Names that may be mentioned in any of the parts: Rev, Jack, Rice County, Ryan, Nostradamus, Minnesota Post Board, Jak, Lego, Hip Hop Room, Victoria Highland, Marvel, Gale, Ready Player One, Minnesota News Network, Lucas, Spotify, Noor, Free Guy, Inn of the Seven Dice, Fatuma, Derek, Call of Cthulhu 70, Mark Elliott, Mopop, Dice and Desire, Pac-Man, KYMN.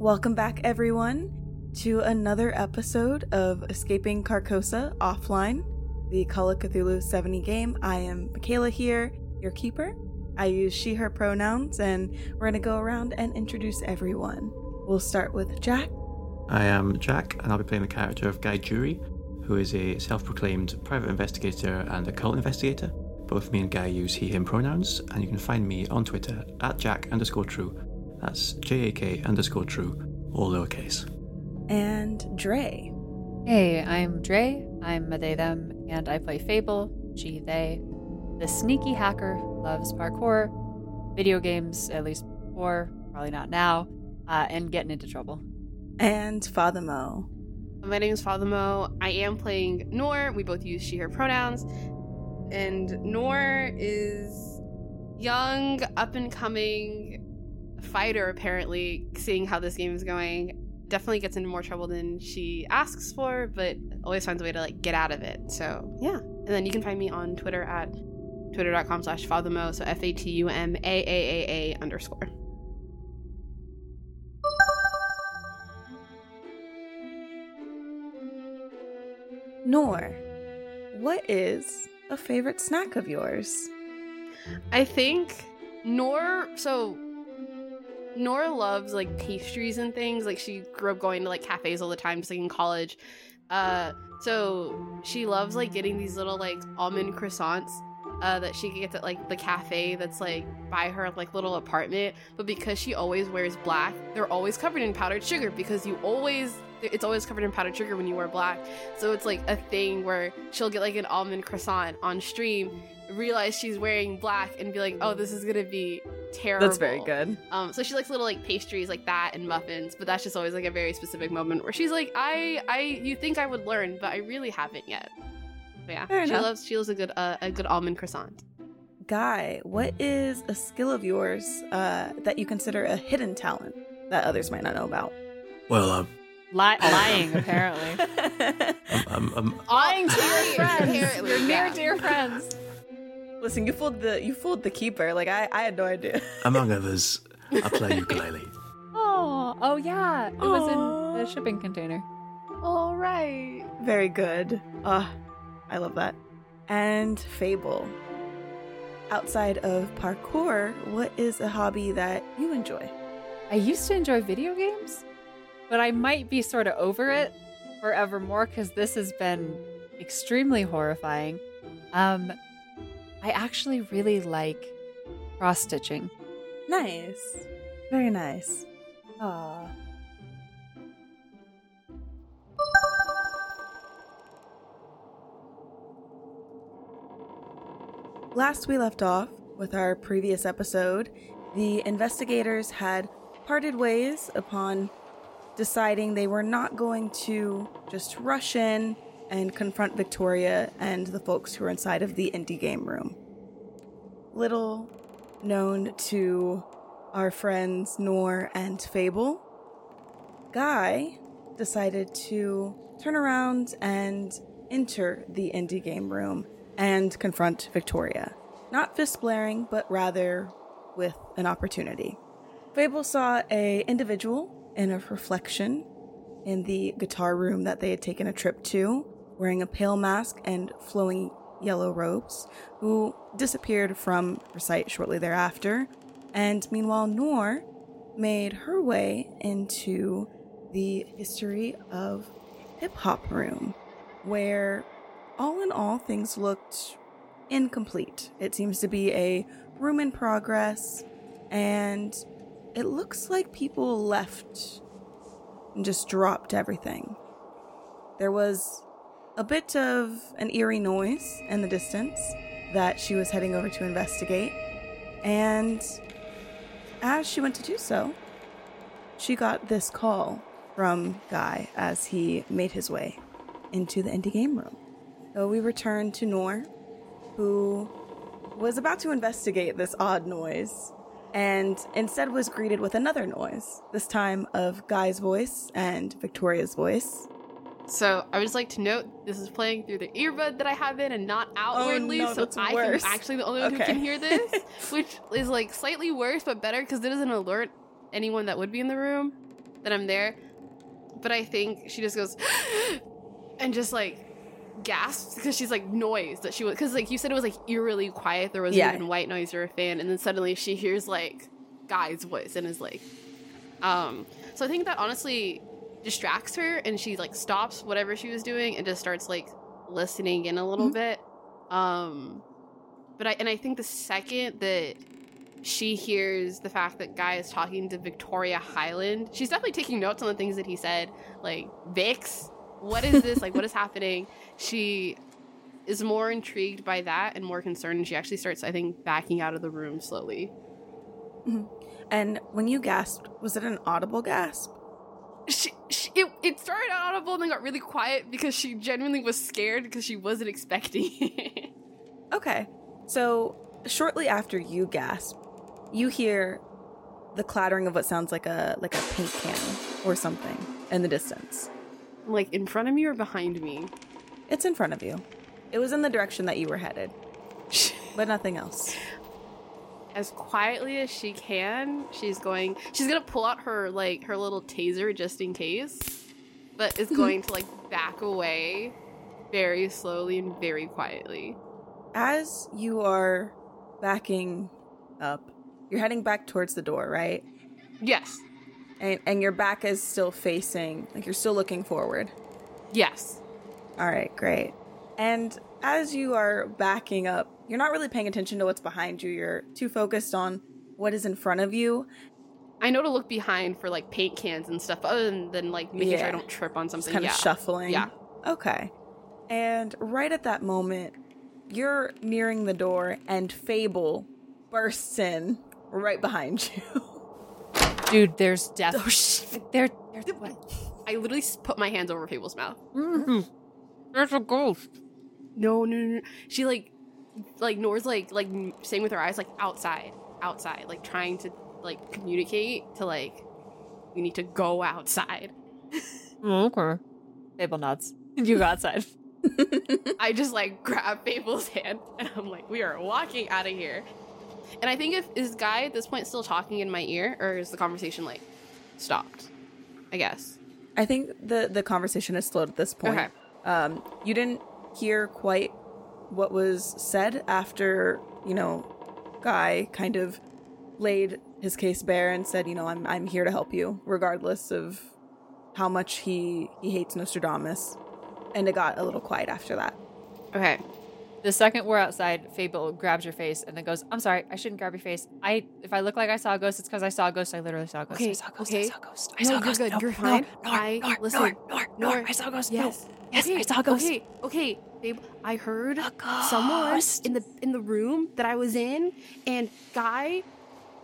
Welcome back, everyone, to another episode of Escaping Carcosa Offline, the Call of Cthulhu 70 game. I am Michaela here, your keeper. I use she, her pronouns, and we're going to go around and introduce everyone. We'll start with Jack. I am Jack, and I'll be playing the character of Guy Jury, who is a self-proclaimed private investigator and occult investigator. Both me and Guy use he, him pronouns, and you can find me on Twitter at Jack_true. That's JAK_true, all lowercase. And Dre. Hey, I'm Dre. I'm a they, them, and I play Fable, she, they. The sneaky hacker who loves parkour, video games, at least before, probably not now, and getting into trouble. And Father Mo. My name is Father Mo. I am playing Noor. We both use she, her pronouns. And Noor is young, up-and-coming fighter, apparently, seeing how this game is going. Definitely gets into more trouble than she asks for, but always finds a way to get out of it. So yeah. And then you can find me on Twitter at twitter.com/fathermo, so FATUMAAAA_. Noor, what is a favorite snack of yours? I think Noor loves pastries and things. She grew up going to cafes all the time, just in college. So she loves getting these little almond croissants that she gets at the cafe that's by her little apartment. But because she always wears black, they're always covered in powdered sugar because it's always covered in powdered sugar when you wear black. So it's a thing where she'll get an almond croissant on stream, realize she's wearing black, and be oh, this is gonna be terrible. That's very good. So she likes little pastries like that and muffins, but that's just always a very specific moment where she's I you think I would learn, but I really haven't yet. But yeah, she loves a good almond croissant. Guy, what is a skill of yours that you consider a hidden talent that others might not know about? Well, lying, apparently. Lying to your friends, your near dear friends. Listen, you fooled the keeper. I had no idea. Among others, I play ukulele. Oh yeah, it was in the shipping container. All right, very good. I love that. And Fable. Outside of parkour, what is a hobby that you enjoy? I used to enjoy video games, but I might be sort of over it forevermore because this has been extremely horrifying. I actually really like cross-stitching. Nice. Very nice. Aww. Last we left off with our previous episode, the investigators had parted ways upon deciding they were not going to just rush in and confront Victoria and the folks who are inside of the indie game room. Little known to our friends Noor and Fable, Guy decided to turn around and enter the indie game room and confront Victoria. Not fist blaring, but rather with an opportunity. Fable saw an individual in a reflection in the guitar room that they had taken a trip to, wearing a pale mask and flowing yellow robes, who disappeared from her sight shortly thereafter. And meanwhile, Noor made her way into the history of Hip Hop Room, where all in all, things looked incomplete. It seems to be a room in progress, and it looks like people left and just dropped everything. There was a bit of an eerie noise in the distance that she was heading over to investigate, and as she went to do so, she got this call from Guy as he made his way into the indie game room. So we return to Noor, who was about to investigate this odd noise, and instead was greeted with another noise, this time of Guy's voice and Victoria's voice. So I would just like to note, this is playing through the earbud that I have in and not outwardly, so I am actually the only one who can hear this, which is slightly worse, but better because it doesn't alert anyone that would be in the room. that I'm there. But I think she just goes and just like gasps because she's like noise that she was, because like you said it was like eerily quiet, there wasn't even white noise or a fan, and then suddenly she hears like Guy's voice and is like so I think that honestly distracts her and she like stops whatever she was doing and just starts like listening in a little bit. But I think the second that she hears the fact that Guy is talking to Victoria Highland, she's definitely taking notes on the things that he said, like, Vix, what is this? Like, what is happening? She is more intrigued by that and more concerned, and she actually starts, I think, backing out of the room slowly. Mm-hmm. And when you gasped, was it an audible gasp? It started out audible and then got really quiet because she genuinely was scared because she wasn't expecting it. Okay, so shortly after you gasp, you hear the clattering of what sounds like a paint can or something in the distance. Like in front of me or behind me? It's in front of you. It was in the direction that you were headed, but nothing else. As quietly as she can, she's gonna pull out her little taser just in case, but is going to like back away very slowly and very quietly. As you are backing up, you're heading back towards the door, right? Yes. And your back is still facing, like you're still looking forward. Yes. All right, great. And as you are backing up, you're not really paying attention to what's behind you. You're too focused on what is in front of you. I know to look behind for like paint cans and stuff, other than like making sure I don't trip on something. Just kind of shuffling. Yeah. Okay. And right at that moment, you're nearing the door and Fable bursts in right behind you. Dude, there's death. Oh, shit. I literally put my hands over Fable's mouth. Mm-hmm. There's a ghost. No. She like Noor's like saying with her eyes like outside, like trying to like communicate to like we need to go outside. Okay. Fable nods. You go outside. I just like grab Fable's hand and I'm like, we are walking out of here. And I think is Guy at this point still talking in my ear, or is the conversation like stopped? I guess. I think the conversation is slowed at this point. Okay. You didn't hear quite what was said after, you know, Guy kind of laid his case bare and said, you know, I'm here to help you, regardless of how much he hates Nostradamus. And it got a little quiet after that. Okay. The second we're outside, Fable grabs your face and then goes, I'm sorry, I shouldn't grab your face. If I look like I saw a ghost, it's because I saw a ghost. I literally saw a ghost. Okay, I saw a ghost. Okay. I saw a ghost. I saw a ghost. You're good. No, you're fine. Noor, I saw a ghost. Yes. No. Yes, okay. I saw a ghost. Okay, Babe, I heard someone in the room that I was in, and Guy,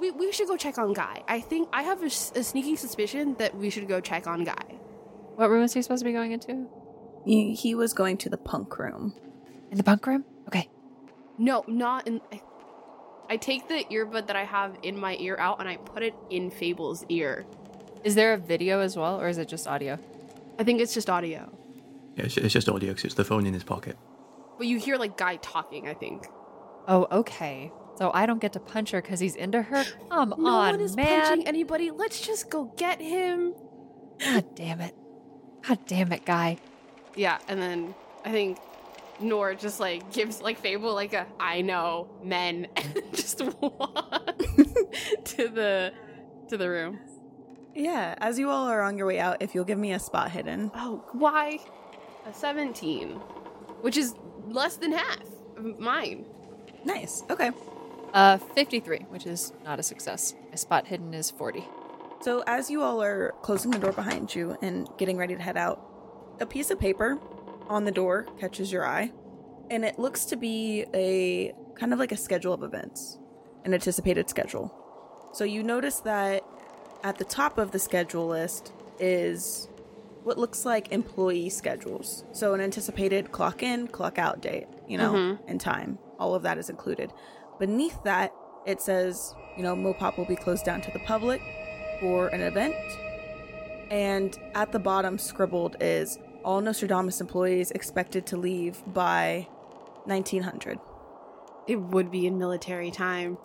we should go check on Guy. I think I have a sneaking suspicion that we should go check on Guy. What room is he supposed to be going into? He was going to the punk room. In the punk room? Okay. No, not in... I take the earbud that I have in my ear out and I put it in Fable's ear. Is there a video as well, or is it just audio? I think it's just audio. Yeah, it's just audio because it's the phone in his pocket. But you hear, like, Guy talking, I think. Oh, okay. So I don't get to punch her because he's into her? Come on, man. No one is punching anybody. Let's just go get him. God damn it, Guy. Yeah, and then I think Noor just, like, gives, like, Fable, like, a, I know, men, and just walks to the room. Yeah, as you all are on your way out, if you'll give me a spot hidden. Oh, why? A 17, which is less than half of mine. Nice, okay. 53, which is not a success. My spot hidden is 40. So as you all are closing the door behind you and getting ready to head out, a piece of paper on the door catches your eye, and it looks to be a kind of like a schedule of events, an anticipated schedule. So you notice that at the top of the schedule list is what looks like employee schedules. So an anticipated clock in, clock out date, you know, and time. All of that is included. Beneath that, it says, you know, Mopop will be closed down to the public for an event. And at the bottom scribbled is all Nostradamus employees expected to leave by 1900. It would be in military time.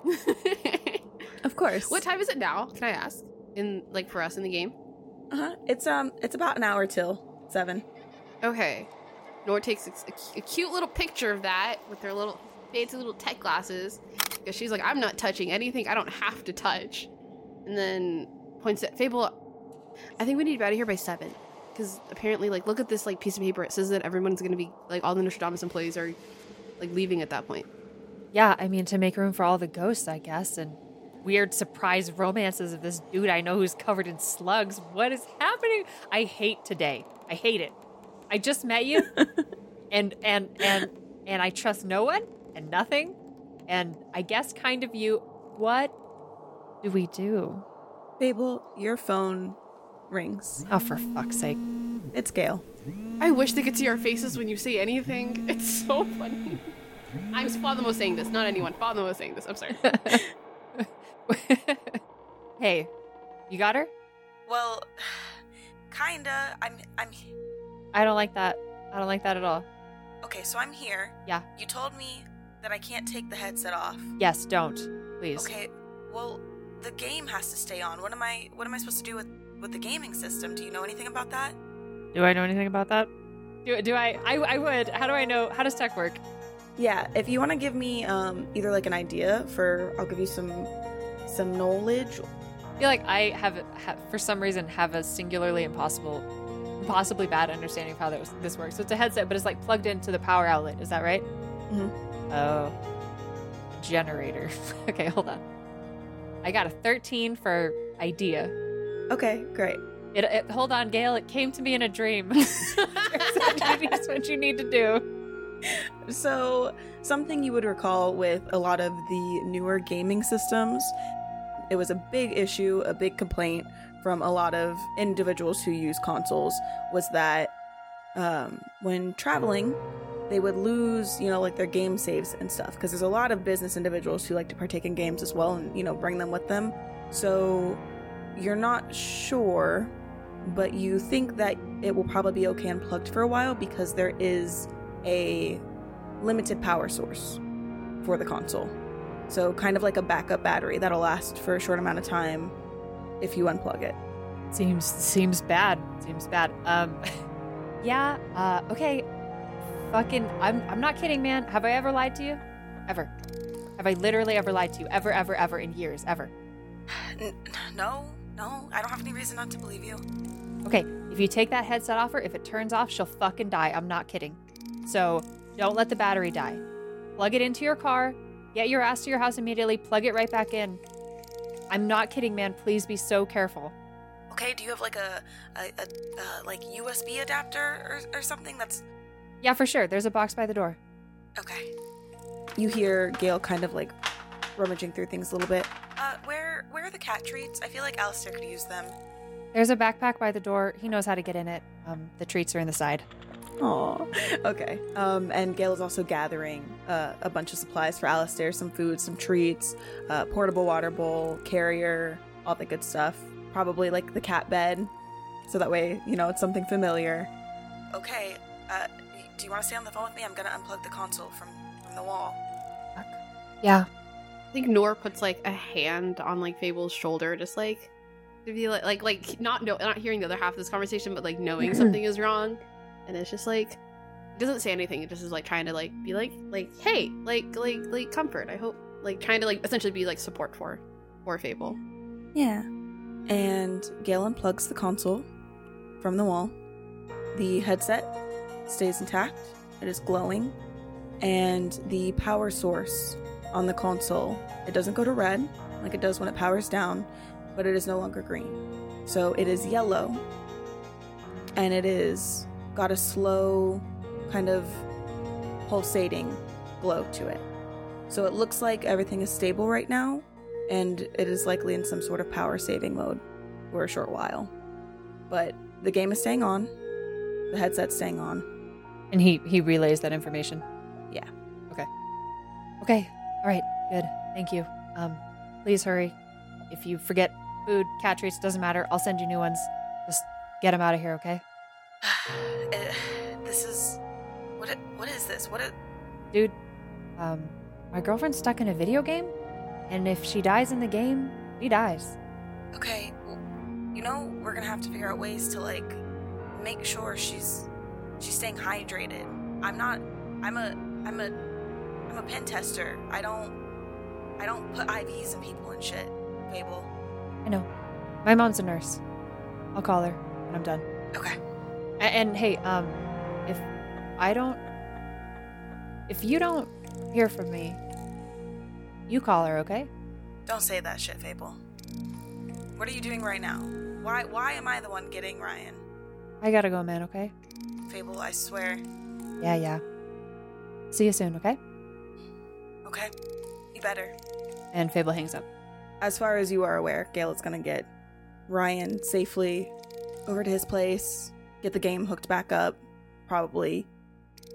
Of course. What time is it now? Can I ask? In like for us in the game? It's about an hour till 7. Okay. Noor takes a cute little picture of that with her little fancy little tech glasses because she's like, I'm not touching anything I don't have to touch. And then points at Fable. I think we need to be out of here by 7 because apparently, like, look at this, like, piece of paper. It says that everyone's going to be, like, all the Nostradamus employees are, like, leaving at that point. Yeah, I mean, to make room for all the ghosts, I guess, and weird surprise romances of this dude I know who's covered in slugs. What is happening? I hate today. I hate it. I just met you, and I trust no one and nothing, and I guess kind of you. What do we do? Fable, your phone rings. Oh, for fuck's sake. It's Gale. I wish they could see our faces when you say anything. It's so funny. I'm Father Mo saying this, not anyone. Father Mo saying this. I'm sorry. Hey, you got her? Well, kinda. I'm. I don't like that. I don't like that at all. Okay, so I'm here. Yeah. You told me that I can't take the headset off. Yes, don't. Please. Okay. Well, the game has to stay on. What am I supposed to do with the gaming system? Do you know anything about that? Do I know anything about that? Do I would. How do I know? How does tech work? Yeah, if you want to give me either like an idea for, I'll give you some knowledge. I feel like I have for some reason have a singularly impossibly bad understanding of how this works. So it's a headset, but it's like plugged into the power outlet. Is that right? Mm-hmm. Oh, generator. Okay, hold on. I got a 13 for idea. Okay, great. It hold on, Gale. It came to me in a dream. That's what you need to do. So, something you would recall with a lot of the newer gaming systems, it was a big issue, a big complaint from a lot of individuals who use consoles, was that when traveling, they would lose, you know, like their game saves and stuff, because there's a lot of business individuals who like to partake in games as well and, you know, bring them with them. So, you're not sure, but you think that it will probably be okay unplugged for a while because there is a limited power source for the console, so kind of like a backup battery that'll last for a short amount of time if you unplug it. Seems bad. Yeah. Okay. Fucking. I'm not kidding, man. Have I ever lied to you? Ever? Have I literally ever lied to you? Ever in years? Ever? No. I don't have any reason not to believe you. Okay. If you take that headset off her, if it turns off, she'll fucking die. I'm not kidding. So don't let the battery die. Plug it into your car. Get your ass to your house immediately. Plug it right back in. I'm not kidding, man. Please be so careful. Okay, do you have like a like USB adapter or something that's... Yeah, for sure. There's a box by the door. Okay. You hear Gale kind of like rummaging through things a little bit. Where are the cat treats? I feel like Alistair could use them. There's a backpack by the door. He knows how to get in it. The treats are in the side. Aw, okay. And Gale is also gathering a bunch of supplies for Alistair, some food, some treats, portable water bowl, carrier, all the good stuff. Probably like the cat bed, so that way, you know, it's something familiar. Okay, do you want to stay on the phone with me? I'm going to unplug the console from the wall. Fuck. Yeah. I think Noor puts like a hand on like Fable's shoulder, just like, to be like not hearing the other half of this conversation, but like knowing something is wrong. And it's just like, it doesn't say anything. It just is like trying to like be like, hey, like comfort. I hope, like trying to like essentially be like support for Fable. Yeah. And Gale unplugs the console from the wall. The headset stays intact. It is glowing. And the power source on the console, it doesn't go to red like it does when it powers down, but it is no longer green. So it is yellow. And it is... got a slow kind of pulsating glow to it. So it looks like everything is stable right now, and it is likely in some sort of power saving mode for a short while. But the game is staying on. The headset's staying on. And he relays that information? Yeah. Okay. All right. Good. Thank you. Please hurry. If you forget food, cat treats, doesn't matter. I'll send you new ones. Just get them out of here, okay? This is... What is this? What? Dude, my girlfriend's stuck in a video game, and if she dies in the game, she dies. Okay, you know, we're gonna have to figure out ways to, like, make sure she's staying hydrated. I'm a pen tester. I don't put IVs in people and shit, Fable. I know. My mom's a nurse. I'll call her when I'm done. Okay. And hey, if you don't hear from me, you call her, okay? Don't say that shit, Fable. What are you doing right now? Why am I the one getting Ryan? I gotta go, man, okay? Fable, I swear. Yeah. See you soon, okay? Okay. You better. And Fable hangs up. As far as you are aware, Gale is gonna get Ryan safely over to his place, get the game hooked back up, probably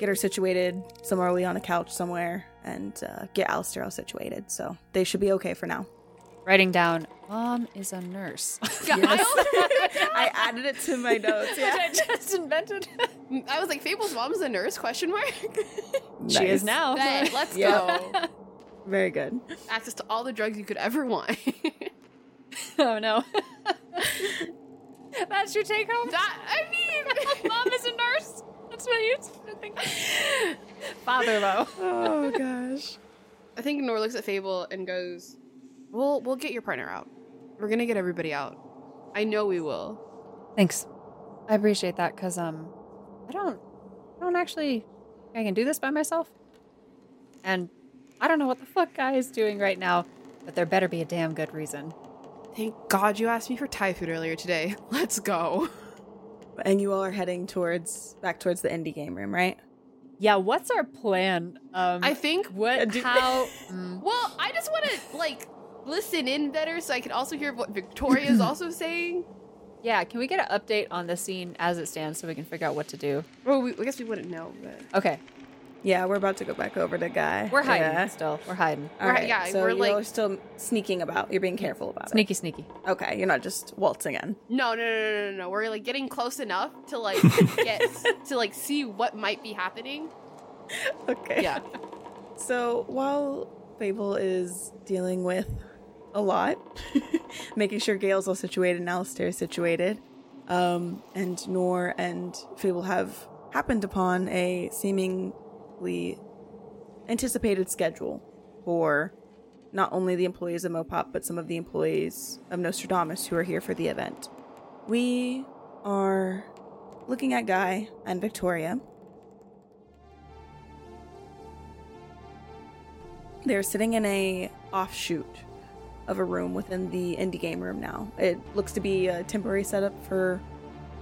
get her situated somewhere early on a couch somewhere, and get Alistair all situated. So they should be okay for now. Writing down, Mom is a nurse. Yes. I added it to my notes. Yeah. Which I just invented. I was like, Fable's mom's a nurse, ?? Nice. She is now. Hey, let's go. Very good. Access to all the drugs you could ever want. Oh, no. That's your take home? I mean, Mom is a nurse. That's what you think. Father Mo. Oh, gosh. I think Noor looks at Fable and goes, We'll get your partner out. We're going to get everybody out. I know we will. Thanks. I appreciate that because I don't actually think I can do this by myself. And I don't know what the fuck Guy is doing right now, but there better be a damn good reason. Thank God you asked me for Thai food earlier today. Let's go. And you all are heading back towards the indie game room, right? Yeah, what's our plan? I think well, I just want to, like, listen in better so I can also hear what Victoria is also saying. Yeah, can we get an update on the scene as it stands so we can figure out what to do? Well, I guess we wouldn't know, but... Okay. Yeah, we're about to go back over to Guy. We're hiding still. We're hiding. All right, yeah, so we're you're still sneaking about. You're being careful about it. Sneaky. Okay, you're not just waltzing in. No. We're, like, getting close enough to, like, to see what might be happening. Okay. Yeah. So while Fable is dealing with a lot, making sure Gale's all situated and Alistair's situated, and Noor and Fable have happened upon a seeming anticipated schedule for not only the employees of Mopop, but some of the employees of Nostradamus who are here for the event. We are looking at Guy and Victoria. They're sitting in a offshoot of a room within the indie game room now. It looks to be a temporary setup for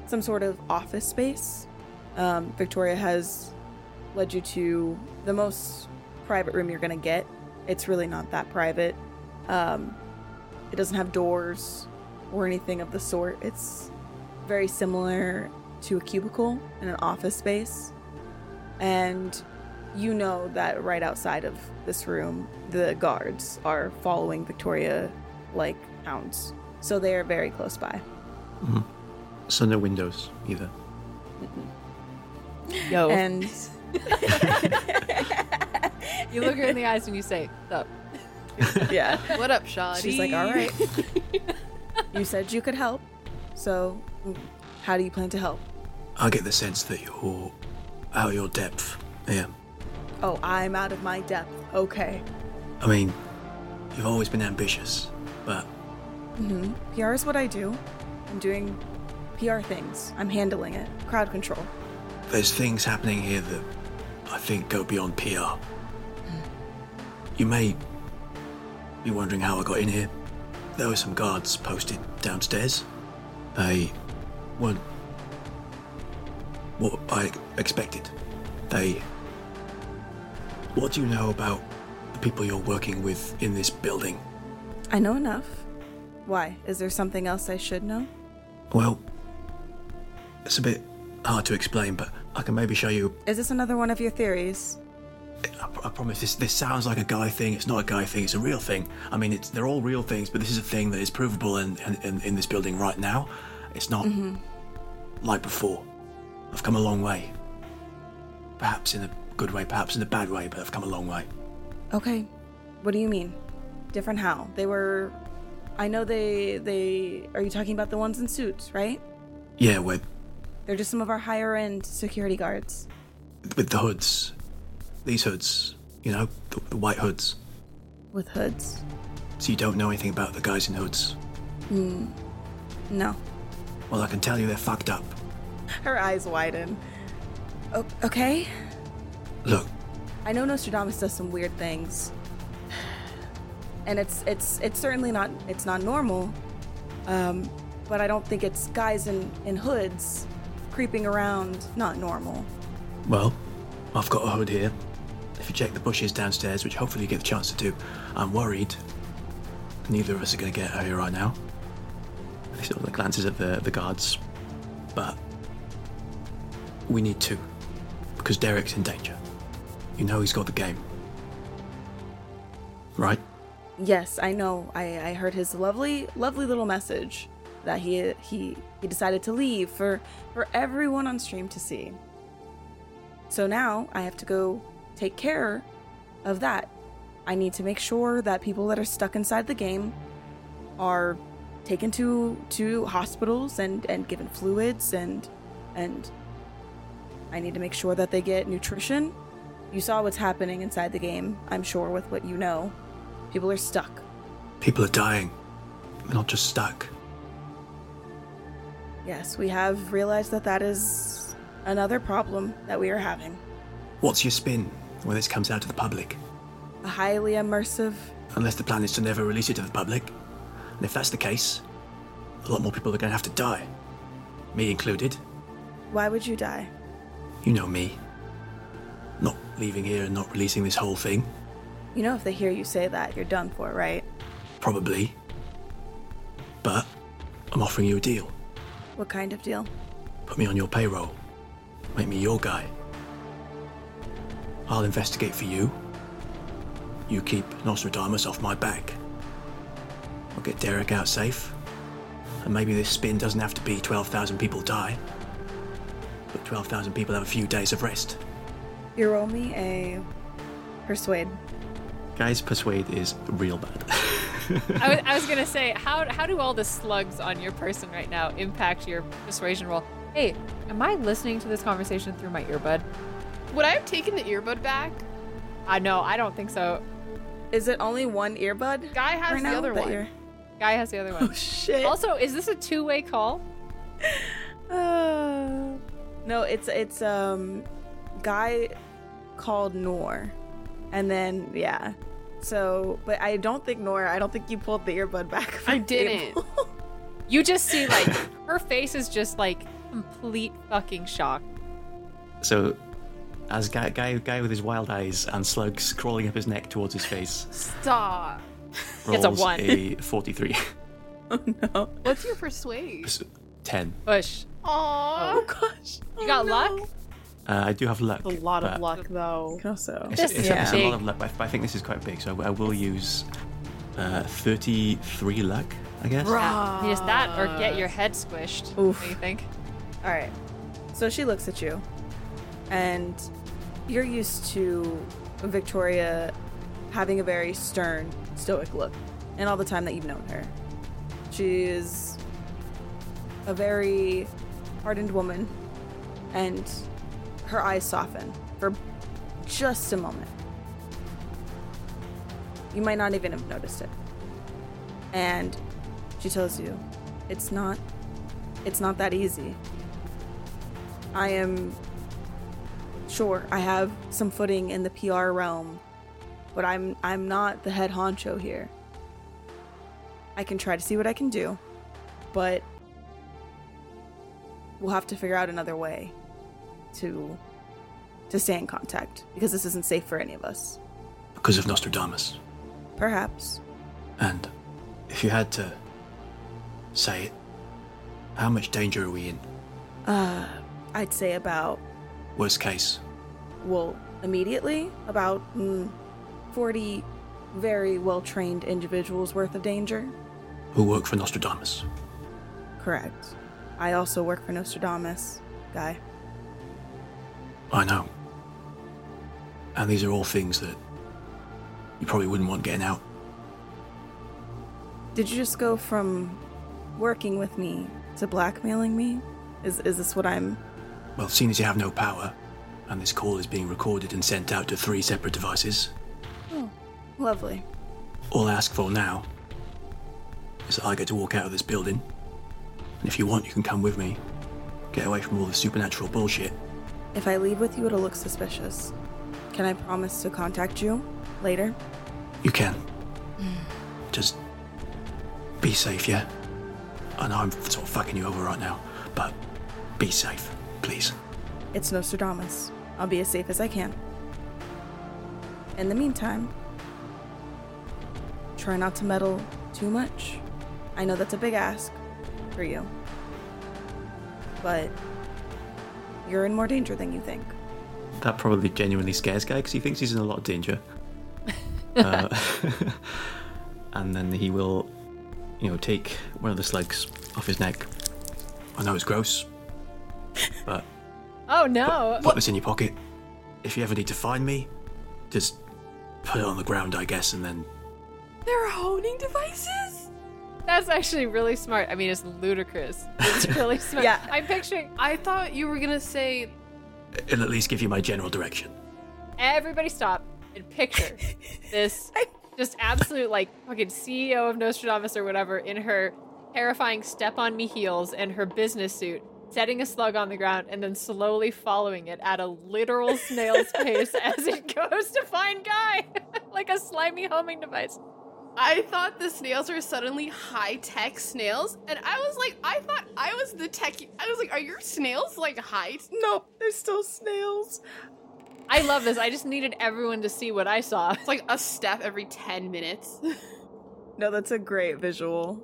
some sort of office space. Victoria has led you to the most private room you're going to get. It's really not that private. It doesn't have doors or anything of the sort. It's very similar to a cubicle in an office space. And you know that right outside of this room, the guards are following Victoria like hounds. So they are very close by. Mm-hmm. So no windows either. Mm-hmm. Yo. And... You look her in the eyes when you say, "What's up?" Yeah. What up, Shaw? She's like, "All right. You said you could help. So, how do you plan to help?" I get the sense that you're out of your depth. Yeah. Oh, I'm out of my depth. Okay. I mean, you've always been ambitious, but PR is what I do. I'm doing PR things. I'm handling it. Crowd control. There's things happening here that I think go beyond PR. You may be wondering how I got in here. There were some guards posted downstairs. They weren't what I expected. What do you know about the people you're working with in this building? I know enough. Why? Is there something else I should know? Well, it's a bit hard to explain, but I can maybe show you... Is this another one of your theories? I promise, this sounds like a Guy thing. It's not a Guy thing, it's a real thing. I mean, they're all real things, but this is a thing that is provable in this building right now. It's not like before. I've come a long way. Perhaps in a good way, perhaps in a bad way, but I've come a long way. Okay. What do you mean? Different how? They were I know they are you talking about the ones in suits, right? Yeah, with... They're just some of our higher-end security guards. With the hoods. These hoods. You know, the white hoods. With hoods? So you don't know anything about the guys in hoods? No. Well, I can tell you they're fucked up. Her eyes widen. Okay? Look. I know Nostradamus does some weird things. And it's certainly not normal. But I don't think it's guys in hoods creeping around not normal. Well, I've got a hood here. If you check the bushes downstairs, which hopefully you get the chance to do, I'm worried neither of us are going to get out of here right now. He sort of glances at the guards. But we need two, because Derek's in danger. You know he's got the game. Right? Yes, I know. I heard his lovely, lovely little message that he decided to leave for everyone on stream to see. So now I have to go take care of that. I need to make sure that people that are stuck inside the game are taken to hospitals and given fluids and I need to make sure that they get nutrition. You saw what's happening inside the game, I'm sure, with what you know. People are stuck. People are dying. We're not just stuck. Yes, we have realized that is another problem that we are having. What's your spin when this comes out to the public? A highly immersive... Unless the plan is to never release it to the public. And if that's the case, a lot more people are going to have to die. Me included. Why would you die? You know me. Not leaving here and not releasing this whole thing. You know if they hear you say that, you're done for, right? Probably. But I'm offering you a deal. What kind of deal? Put me on your payroll. Make me your guy. I'll investigate for you. You keep Nostradamus off my back. I'll get Derek out safe. And maybe this spin doesn't have to be 12,000 people die. But 12,000 people have a few days of rest. You roll me a persuade. Guys, persuade is real bad. I was going to say, how do all the slugs on your person right now impact your persuasion roll? Hey, am I listening to this conversation through my earbud? Would I have taken the earbud back? No, I don't think so. Is it only one earbud? Guy has the other one. Guy has the other one. Oh, shit. Also, is this a two-way call? No, it's Guy called Noor. And then, yeah. So, but I don't think, Noor, I don't think you pulled the earbud back. I didn't. You just see, like, her face is just, like, complete fucking shock. So, as Guy with his wild eyes and slugs crawling up his neck towards his face. Stop. It's a one. A 43. Oh, no. What's your persuade? 10. Push. Aww. Oh, gosh. You got luck? I do have luck. A lot of luck, though. Also, it's a lot of luck, but I think this is quite big, so I will use 33 luck, I guess. Right. Use that or get your head squished. Oof. What do you think? All right. So she looks at you, and you're used to Victoria having a very stern, stoic look, and all the time that you've known her. She is a very hardened woman, and... her eyes soften for just a moment. You might not even have noticed it. And she tells you, it's not that easy. I am sure I have some footing in the PR realm, but I'm not the head honcho here. I can try to see what I can do, but we'll have to figure out another way to stay in contact, because this isn't safe for any of us. Because of Nostradamus? Perhaps. And if you had to say it, how much danger are we in? I'd say about... Worst case? Well, immediately, about 40 very well-trained individuals worth of danger. Who work for Nostradamus? Correct. I also work for Nostradamus, Guy. I know. And these are all things that you probably wouldn't want getting out. Did you just go from working with me to blackmailing me? Is this what I'm... Well, seeing as you have no power, and this call is being recorded and sent out to 3 separate devices... Oh, lovely. All I ask for now is that I get to walk out of this building, and if you want, you can come with me. Get away from all the supernatural bullshit. If I leave with you, it'll look suspicious. Can I promise to contact you later? You can. Just be safe, yeah? I know I'm sort of fucking you over right now, but be safe, please. It's Nostradamus. I'll be as safe as I can. In the meantime, try not to meddle too much. I know that's a big ask for you, but you're in more danger than you think. That probably genuinely scares Guy because he thinks he's in a lot of danger. And then he will, take one of the slugs off his neck. I know it's gross, but... Oh, no! Put this in your pocket. If you ever need to find me, just put it on the ground, I guess, and then... There are honing devices? That's actually really smart. I mean, it's ludicrous. It's really smart. Yeah. I thought you were going to say... It'll at least give you my general direction. Everybody stop and picture this just absolute, fucking CEO of Nostradamus or whatever in her terrifying step-on-me heels and her business suit, setting a slug on the ground and then slowly following it at a literal snail's pace as it goes to find Guy, like a slimy homing device. I thought the snails were suddenly high-tech snails, and I was like, are your snails, high? Nope, they're still snails. I love this. I just needed everyone to see what I saw. It's like a step every 10 minutes. No, that's a great visual.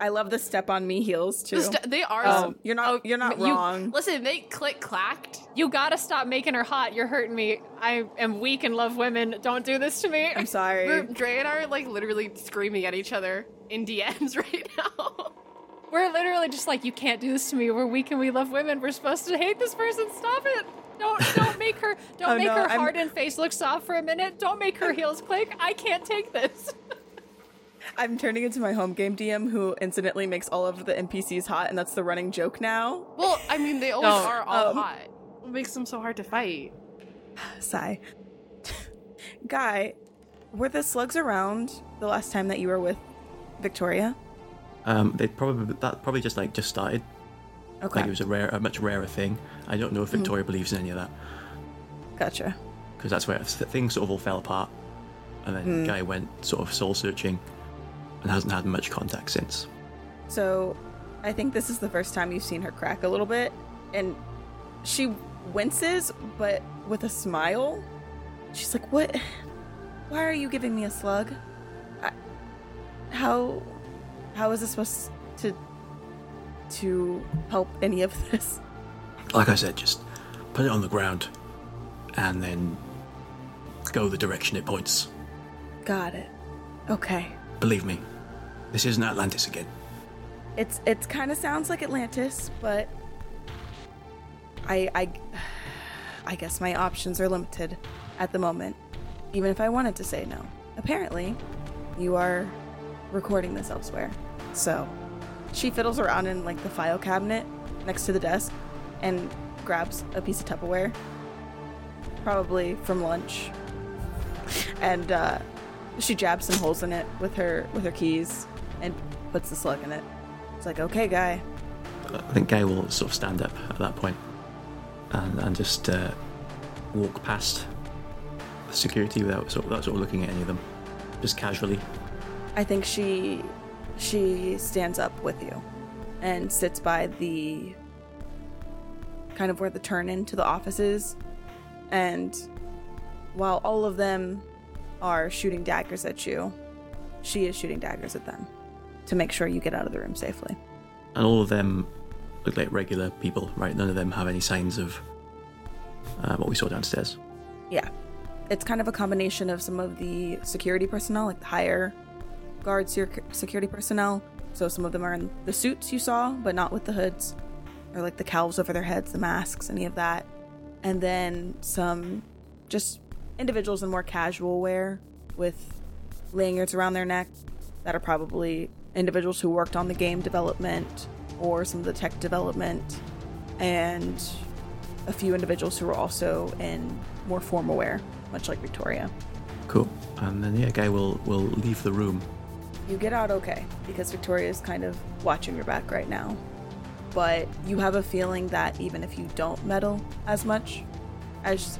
I love the step on me heels, too. They are... you're not wrong. Listen, they click-clacked. You gotta stop making her hot. You're hurting me. I am weak and love women. Don't do this to me. I'm sorry. Dre and I are, literally screaming at each other in DMs right now. We're literally just you can't do this to me. We're weak and we love women. We're supposed to hate this person. Stop it. Don't make her... Don't make her hard and face look soft for a minute. Don't make her heels click. I can't take this. I'm turning into my home game DM, who incidentally makes all of the NPCs hot, and that's the running joke now. Well, I mean, they always are all hot. What makes them so hard to fight? Sigh. Guy, were the slugs around the last time that you were with Victoria? That probably just started. Okay. It was a much rarer thing. I don't know if Victoria believes in any of that. Gotcha. Because that's where things sort of all fell apart, and then Guy went sort of soul searching. And hasn't had much contact since. So, I think this is the first time you've seen her crack a little bit, and she winces, but with a smile. She's like, "What? Why are you giving me a slug? How is this supposed to help any of this?" Like I said, just put it on the ground, and then go the direction it points. Got it. Okay. Believe me, this isn't Atlantis again. It's kind of sounds like Atlantis, but I guess my options are limited at the moment, even if I wanted to say no. Apparently, you are recording this elsewhere. So she fiddles around in the file cabinet next to the desk and grabs a piece of Tupperware, probably from lunch, and she jabs some holes in it with her keys and puts the slug in it. It's like, okay, Guy. I think Guy will sort of stand up at that point and just walk past the security without looking at any of them, just casually. I think she stands up with you and sits by the kind of where the turn into the office is, and while all of them are shooting daggers at you, she is shooting daggers at them to make sure you get out of the room safely. And all of them look like regular people, right? None of them have any signs of what we saw downstairs. Yeah. It's kind of a combination of some of the security personnel, the higher guard security personnel. So some of them are in the suits you saw, but not with the hoods, or the cowls over their heads, the masks, any of that. And then some just individuals in more casual wear with lanyards around their neck that are probably individuals who worked on the game development or some of the tech development, and a few individuals who were also in more form-aware, much like Victoria. Cool. And then, yeah, Guy will leave the room. You get out okay, because Victoria is kind of watching your back right now. But you have a feeling that even if you don't meddle as much as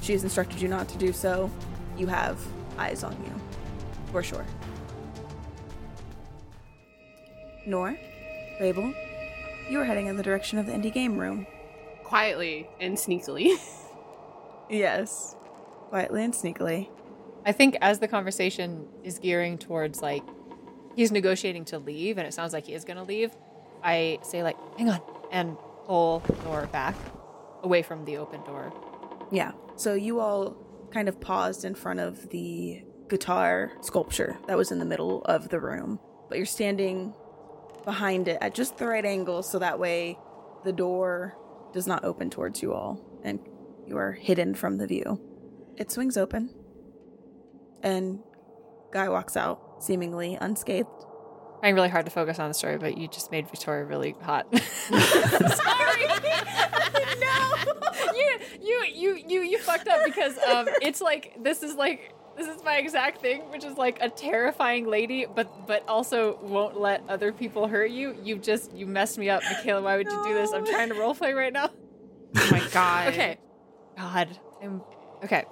she's instructed you not to do so, you have eyes on you, for sure. Noor, Fable, you are heading in the direction of the indie game room. Quietly and sneakily. Yes, quietly and sneakily. I think as the conversation is gearing towards, like, he's negotiating to leave, and it sounds like he is going to leave, I say, like, hang on, and pull Noor back away from the open door. Yeah, so you all kind of paused in front of the guitar sculpture that was in the middle of the room, but you're standing behind it at just the right angle, so that way the door does not open towards you all, and you are hidden from the view. It swings open, and Guy walks out, seemingly unscathed. I'm really hard to focus on the story, but you just made Victoria really hot. Sorry! No! You fucked up, because it's like, this is my exact thing, which is like a terrifying lady, but also won't let other people hurt you. You messed me up, Michaela. Why would you do this? I'm trying to roleplay right now. Oh my god. Okay. God. Okay.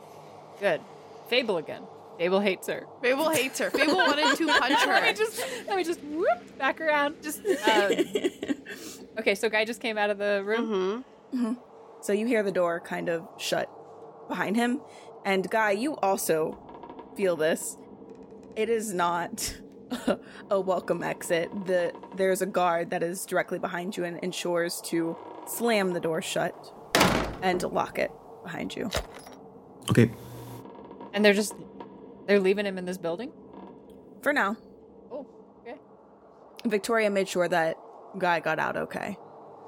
Good. Fable again. Fable hates her. Fable wanted to punch her. Let me just whoop back around. Just. Okay, so Guy just came out of the room. Mm-hmm. Mm-hmm. So you hear the door kind of shut behind him, and Guy, you also feel this. It is not a welcome exit. There's a guard that is directly behind you and ensures to slam the door shut and lock it behind you. Okay. And they're leaving him in this building? For now. Oh, okay. Victoria made sure that Guy got out okay.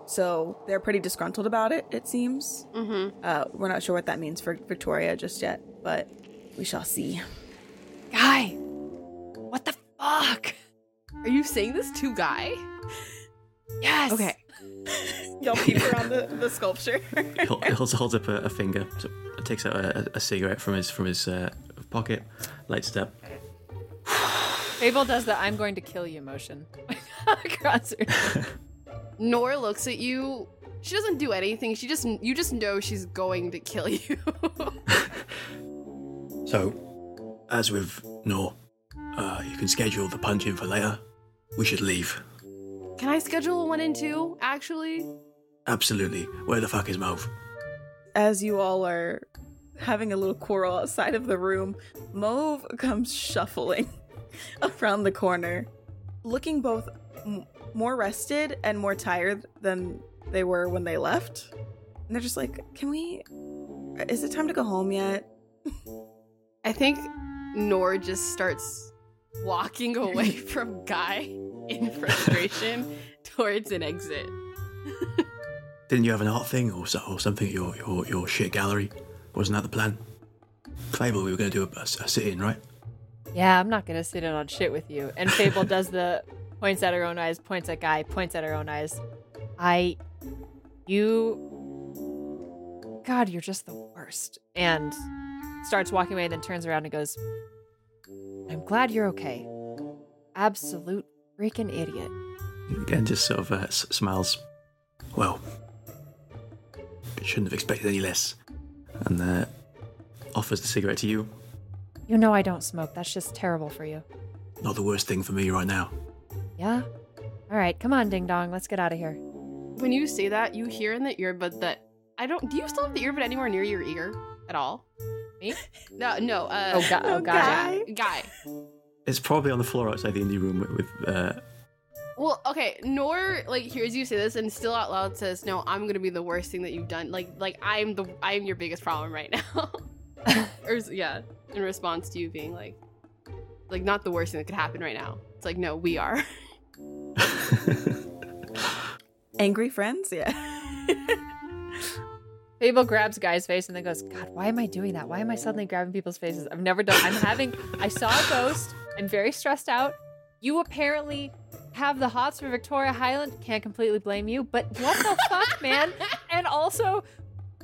So they're pretty disgruntled about it, it seems. Mm-hmm. We're not sure what that means for Victoria just yet, but we shall see. Guy! What the fuck? Are you saying this to Guy? Yes! Okay. Y'all peep around the sculpture. He holds up a finger, so takes out a cigarette from his pocket, lights it up. Fable does the I'm going to kill you motion. Across her. Noor looks at you. She doesn't do anything. You just know she's going to kill you. So, as with Noor, you can schedule the punch in for later. We should leave. Can I schedule one and two, actually? Absolutely. Where the fuck is Mauve? As you all are having a little quarrel outside of the room, Mauve comes shuffling around the corner, looking both more rested and more tired than they were when they left. And they're just like, is it time to go home yet? I think Noor just starts walking away from Guy in frustration towards an exit. Didn't you have an art thing or something at your shit gallery? Wasn't that the plan? Fable, we were going to do a sit-in, right? Yeah, I'm not going to sit in on shit with you. And Fable does the points at her own eyes, points at Guy, points at her own eyes. God, you're just the worst. And starts walking away and then turns around and goes, I'm glad you're okay. Absolute freaking idiot. Again, just sort of smiles. Well, shouldn't have expected any less. And offers the cigarette to you. You know I don't smoke. That's just terrible for you. Not the worst thing for me right now. Yeah? All right, come on, Ding Dong. Let's get out of here. When you say that, you hear in the earbud that... Do you still have the earbud anywhere near your ear at all? Me? No. Guy. Guy. It's probably on the floor outside the indie room with... Well, okay, Noor, like, hears you say this and still out loud says, no, I'm going to be the worst thing that you've done. Like I'm your biggest problem right now. Or, yeah, in response to you being like, not the worst thing that could happen right now. It's like, no, we are. Angry friends? Yeah. Fable grabs Guy's face and then goes, God, why am I doing that? Why am I suddenly grabbing people's faces? I've never done... I saw a ghost. I'm very stressed out. You apparently have the hots for Victoria Highland. Can't completely blame you, but what the fuck, man? And also,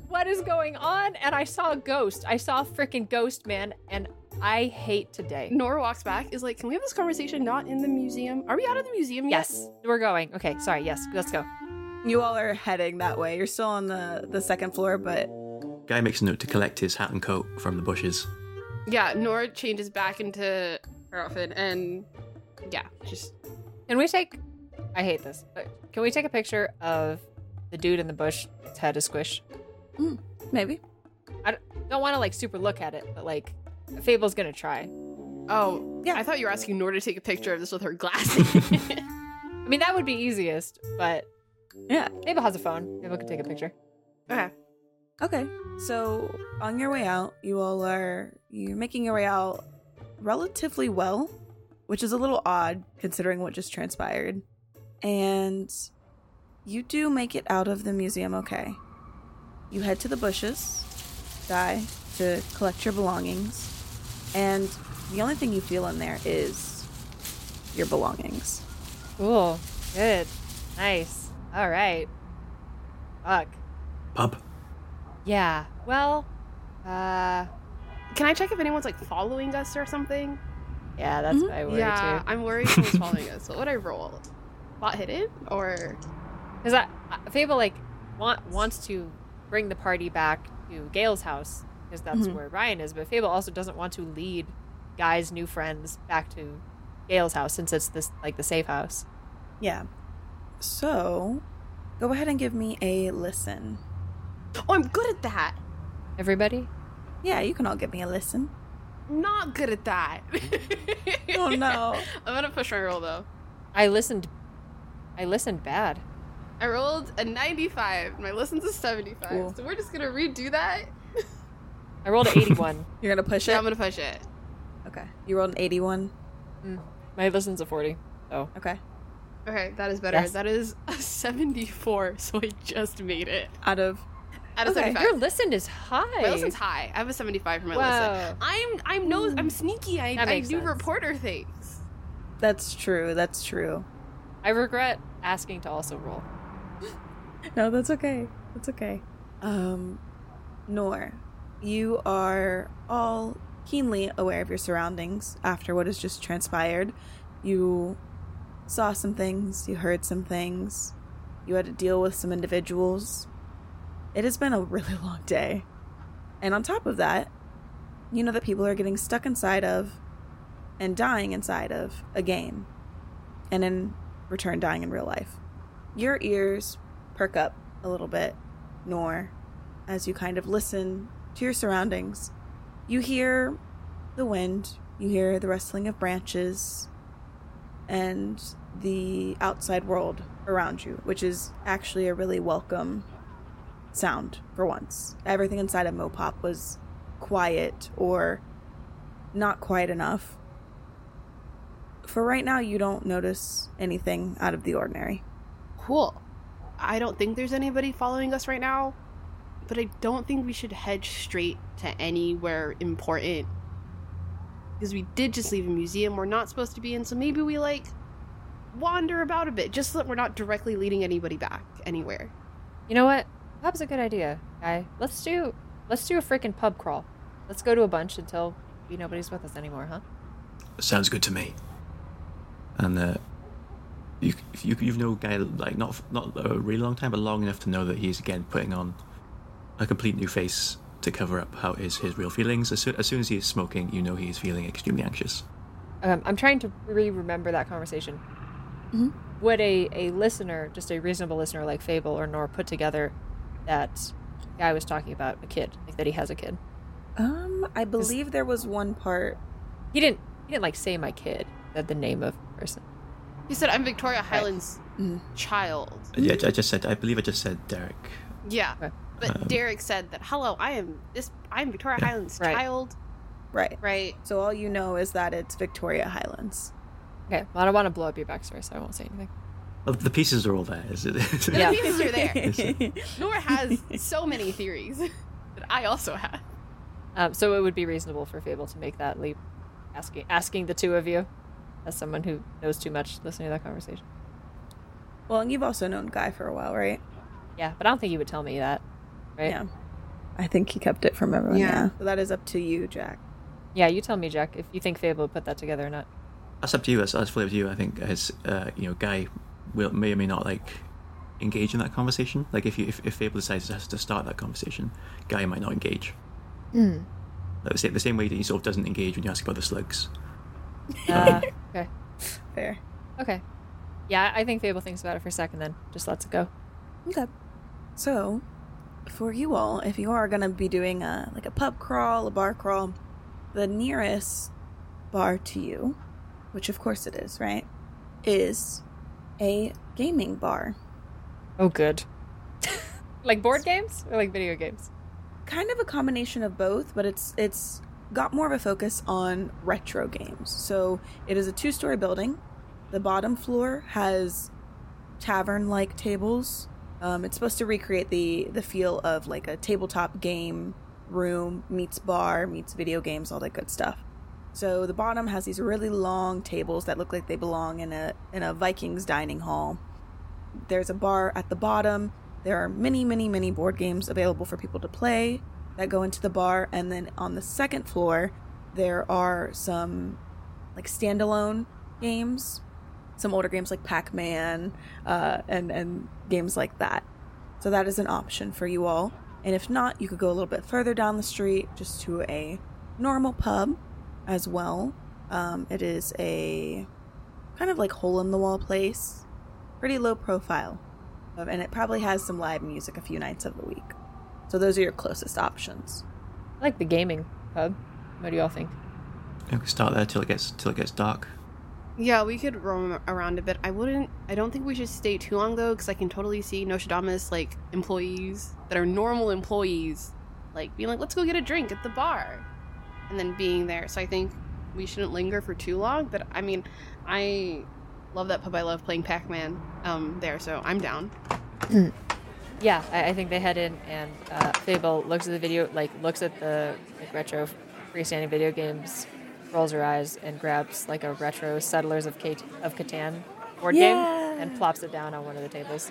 what is going on? And I saw a ghost. I saw a freaking ghost, man, and I hate today. Noor walks back, is like, can we have this conversation not in the museum? Are we out of the museum yet? Yes, we're going. Okay, sorry, yes, let's go. You all are heading that way. You're still on the second floor, but... Guy makes a note to collect his hat and coat from the bushes. Yeah, Noor changes back into her outfit and... yeah, just... Can we take... I hate this. But can we take a picture of the dude in the bush? His head is squished. Maybe. I don't want to, like, super look at it, but, like, Fable's gonna try. Oh, yeah. I thought you were asking Noor to take a picture of this with her glasses. I mean, that would be easiest, but... yeah. Fable has a phone. Fable can take a picture. Okay. Okay. So, on your way out, you're making your way out relatively well, which is a little odd considering what just transpired. And you do make it out of the museum okay. You head to the bushes, Guy, to collect your belongings. And the only thing you feel in there is your belongings. Cool. Good. Nice. All right. Fuck. Pub. Yeah. Well, can I check if anyone's, like, following us or something? Yeah, that's what I worry, too. I'm worried someone's following us. What would I roll? Bot hit it? Or... because Fable, like, wants to bring the party back to Gale's house, because that's where Ryan is, but Fable also doesn't want to lead Guy's new friends back to Gale's house, since it's this, like, the safe house. Yeah. So, go ahead and give me a listen. Oh, I'm good at that! Everybody? Yeah, you can all give me a listen. Not good at that. Oh, no. I'm gonna push my roll, though. I listened bad. I rolled a 95. My listen's a 75. Cool. So we're just gonna redo that? I rolled an 81. You're gonna push it? Yeah, I'm gonna push it. Okay. You rolled an 81? My listen's a 40. Oh. Okay. Okay, that is better. Yes. That is a 74, so I just made it. Out of 75. Your listen is high. My listen's high. I have a 75 for my listen. I'm sneaky. I do reporter things. That's true. I regret asking to also roll. No, that's okay. That's okay. Noor, you are all keenly aware of your surroundings after what has just transpired. You saw some things, you heard some things, you had to deal with some individuals. It has been a really long day. And on top of that, you know that people are getting stuck inside of and dying inside of a game. And in return, dying in real life. Your ears perk up a little bit, Noor, as you kind of listen to your surroundings. You hear the wind, you hear the rustling of branches, and the outside world around you, which is actually a really welcome sound for once. Everything inside of Mopop was quiet or not quiet enough. For right now, you don't notice anything out of the ordinary. Cool. I don't think there's anybody following us right now, but I don't think we should head straight to anywhere important. Because we did just leave a museum we're not supposed to be in, so maybe we, like, wander about a bit, just so that we're not directly leading anybody back anywhere. You know what? Pub's a good idea, Guy. Let's do a freaking pub crawl. Let's go to a bunch until nobody's with us anymore, huh? Sounds good to me. And you've known Guy, like, not a really long time, but long enough to know that he's again putting on a complete new face to cover up how is his real feelings. As soon as he's smoking, he's feeling extremely anxious. I'm trying to remember that conversation. Would a listener, just a reasonable listener like Fable or Noor, put together that Guy was talking about a kid, like that he has a kid? I believe there was one part he didn't like say my kid, that the name of the person. He said I'm Victoria Highland's child. Yeah, I believe I just said Derek. Yeah. Okay. But Derek said that, hello, I'm Victoria Highland's child. Right. So all you know is that it's Victoria Highland's. Okay. Well, I don't want to blow up your backstory, so I won't say anything. Well, the pieces are all there, is it? Yeah. The pieces are there. Noor has so many theories that I also have. So it would be reasonable for Fable to make that leap, asking the two of you. as someone who knows too much listening to that conversation. Well, and you've also known Guy for a while, right? Yeah, but I don't think he would tell me that, right? Yeah. I think he kept it from everyone, yeah. So that is up to you, Jack. Yeah, you tell me, Jack, if you think Fable would put that together or not. That's up to you. That's fully up to you. I think as Guy will may or may not engage in that conversation. Like if Fable decides to start that conversation, Guy might not engage. Mm. Let's say the same way that he sort of doesn't engage when you ask about the slugs. Okay. Fair. Okay. Yeah, I think Fable thinks about it for a second, then just lets it go. Okay. So, for you all, if you are gonna be doing a pub crawl, a bar crawl, the nearest bar to you, which of course it is, right, is a gaming bar. Oh, good. Like board games or like video games? Kind of a combination of both, but it's got more of a focus on retro games. So it is a 2-story building. The bottom floor has tavern-like tables. It's supposed to recreate the feel of like a tabletop game room meets bar, meets video games, all that good stuff. So the bottom has these really long tables that look like they belong in a Vikings dining hall. There's a bar at the bottom. There are many, many, many board games available for people to play that go into the bar. And then on the second floor, there are some like standalone games, some older games like Pac-Man and games like that. So that is an option for you all. And if not, you could go a little bit further down the street just to a normal pub as well. It is a kind of like hole-in-the-wall place. Pretty low profile. And it probably has some live music a few nights of the week. So those are your closest options. I like the gaming pub. What do y'all think? I could start there till it gets dark. Yeah, we could roam around a bit. I don't think we should stay too long, though, because I can totally see Nostradamus, employees that are normal employees, being like, let's go get a drink at the bar, and then being there. So I think we shouldn't linger for too long, but, I love that pub. I love playing Pac-Man there, so I'm down. Yeah, I think they head in, and Fable looks at the video, looks at the retro freestanding video games, rolls her eyes and grabs a retro Settlers of Catan board game and plops it down on one of the tables.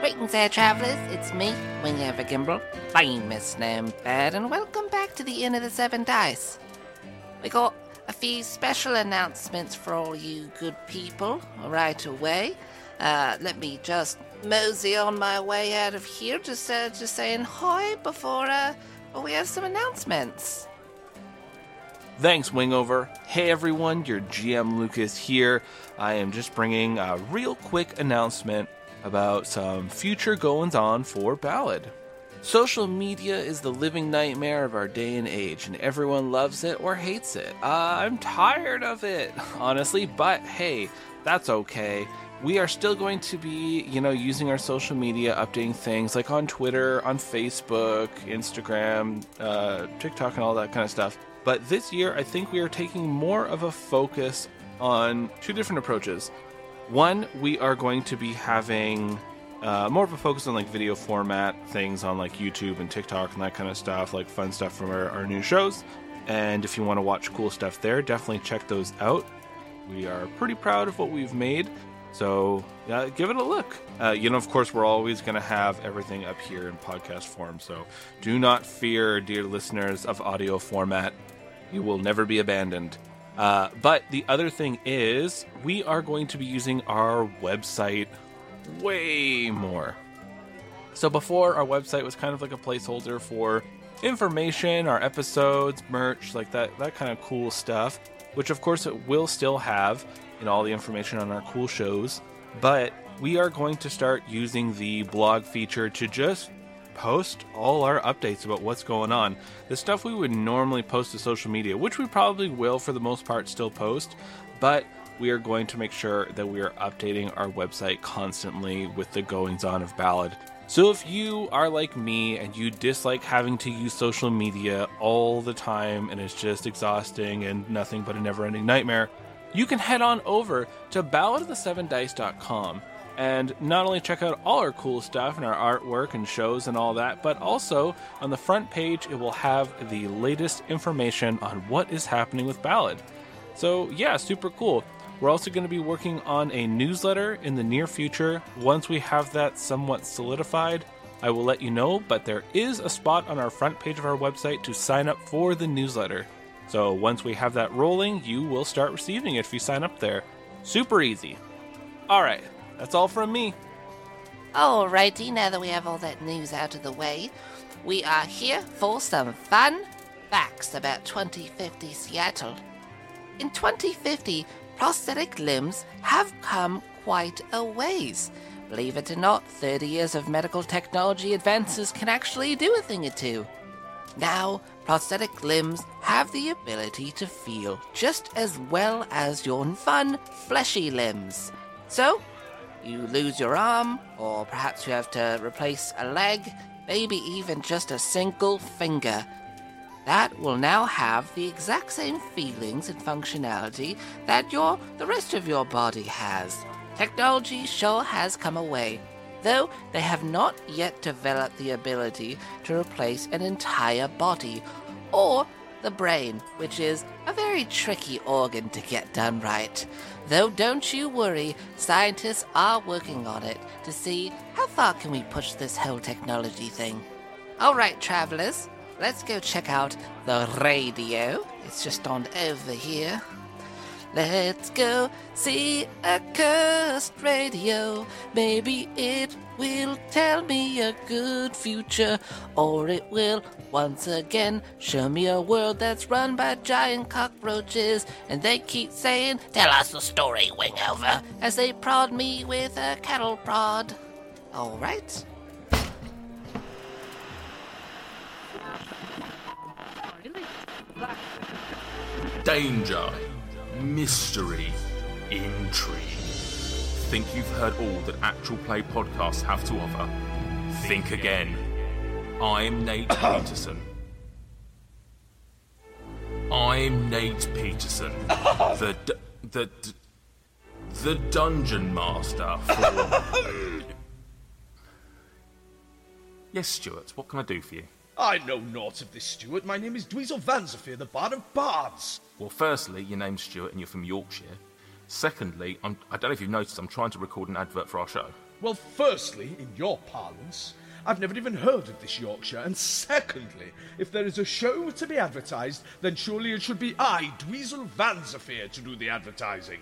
Greetings there, travelers. It's me, Wingover Gimble, famous Nambad, and welcome back to the Inn of the Seven Dice. We got a few special announcements for all you good people right away. Let me just mosey on my way out of here, just saying hi before we have some announcements. Thanks, Wingover. Hey, everyone, your GM Lucas here. I am just bringing a real quick announcement about some future goings-on for Ballad. Social media is the living nightmare of our day and age, and everyone loves it or hates it. I'm tired of it, honestly, but hey, that's okay. We are still going to be, using our social media, updating things like on Twitter, on Facebook, Instagram, TikTok, and all that kind of stuff. But this year, I think we are taking more of a focus on two different approaches. One, we are going to be having more of a focus on video format things on YouTube and TikTok and that kind of stuff, fun stuff from our new shows. And if you want to watch cool stuff there, definitely check those out. We are pretty proud of what we've made, so give it a look. Of course, we're always going to have everything up here in podcast form, so do not fear, dear listeners of audio format. You will never be abandoned. But the other thing is, we are going to be using our website way more. So before, our website was kind of a placeholder for information, our episodes, merch, that kind of cool stuff, which of course it will still have in all the information on our cool shows. But we are going to start using the blog feature to just post all our updates about what's going on. The stuff we would normally post to social media, which we probably will for the most part still post, but we are going to make sure that we are updating our website constantly with the goings-on of Ballad. So if you are like me and you dislike having to use social media all the time and it's just exhausting and nothing but a never-ending nightmare, you can head on over to balladofthesevendice.com and not only check out all our cool stuff and our artwork and shows and all that, but also on the front page, it will have the latest information on what is happening with Ballad. So yeah, super cool. We're also going to be working on a newsletter in the near future. Once we have that somewhat solidified, I will let you know, but there is a spot on our front page of our website to sign up for the newsletter. So once we have that rolling, you will start receiving it if you sign up there. Super easy. All right, that's all from me. All righty, now that we have all that news out of the way, we are here for some fun facts about 2050 Seattle. In 2050, prosthetic limbs have come quite a ways. Believe it or not, 30 years of medical technology advances can actually do a thing or two. Now, prosthetic limbs have the ability to feel just as well as your fun, fleshy limbs. So, you lose your arm, or perhaps you have to replace a leg, maybe even just a single finger. That will now have the exact same feelings and functionality that the rest of your body has. Technology sure has come a way, though they have not yet developed the ability to replace an entire body, or the brain, which is a very tricky organ to get done right. Though don't you worry, scientists are working on it to see how far can we push this whole technology thing. All right, travelers, let's go check out the radio. It's just on over here. Let's go see a cursed radio. Maybe it will tell me a good future, or it will once again show me a world that's run by giant cockroaches, and they keep saying, "Tell us the story, Wingover," as they prod me with a cattle prod. All right. Danger. Mystery, intrigue. Think you've heard all that actual play podcasts have to offer? Think again. I'm Nate Peterson, the dungeon master for... Yes, Stuart, what can I do for you? I know naught of this, Stuart. My name is Dweezil Van Zaffir, the Bard of Bards. Well, firstly, your name's Stuart and you're from Yorkshire. Secondly, I don't know if you've noticed, I'm trying to record an advert for our show. Well, firstly, in your parlance, I've never even heard of this Yorkshire. And secondly, if there is a show to be advertised, then surely it should be I, Dweezil Van Zaffir, to do the advertising.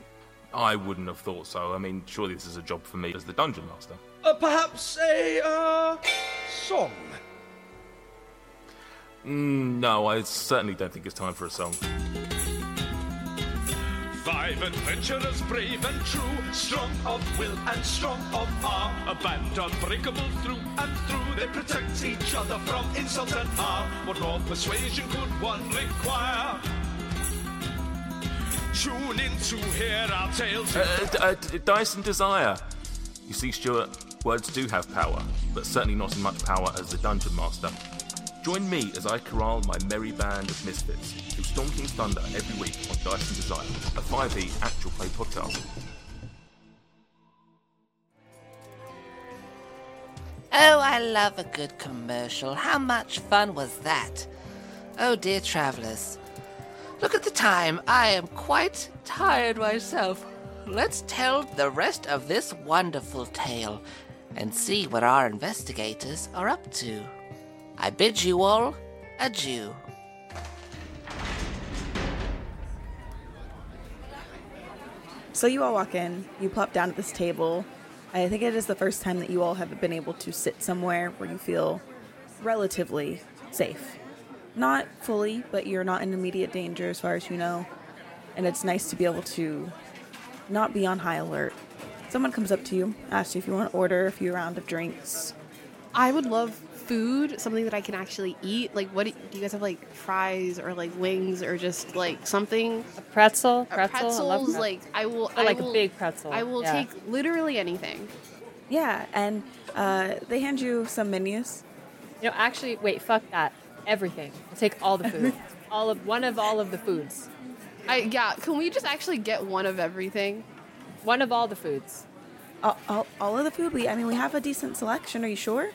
I wouldn't have thought so. I mean, surely this is a job for me as the Dungeon Master. Perhaps a, song? No, I certainly don't think it's time for a song. Five adventurers, brave and true, strong of will and strong of arm, a band unbreakable through and through. They protect each other from insult and harm. What more persuasion could one require? Tune in to hear our tales. Dice and Desire. You see, Stuart, words do have power, but certainly not as much power as the Dungeon Master. Join me as I corral my merry band of misfits through Storm King's Thunder every week on Dice and Desire, a 5e actual play podcast. Oh, I love a good commercial. How much fun was that? Oh, dear travellers. Look at the time. I am quite tired myself. Let's tell the rest of this wonderful tale and see what our investigators are up to. I bid you all adieu. So you all walk in, you plop down at this table. I think it is the first time that you all have been able to sit somewhere where you feel relatively safe. Not fully, but you're not in immediate danger as far as you know. And it's nice to be able to not be on high alert. Someone comes up to you, asks you if you want to order a few rounds of drinks. I would love food, something that I can actually eat. Like, what do you guys have? Like fries or like wings or just like something? A pretzel. Pretzels. I will, a big pretzel. I will take literally anything. Yeah, and they hand you some menus. You know, actually, wait, fuck that. Everything. I'll take all the food. All of the foods. Yeah, can we just actually get one of everything? One of all the foods. All of the food? We have a decent selection. Are you sure?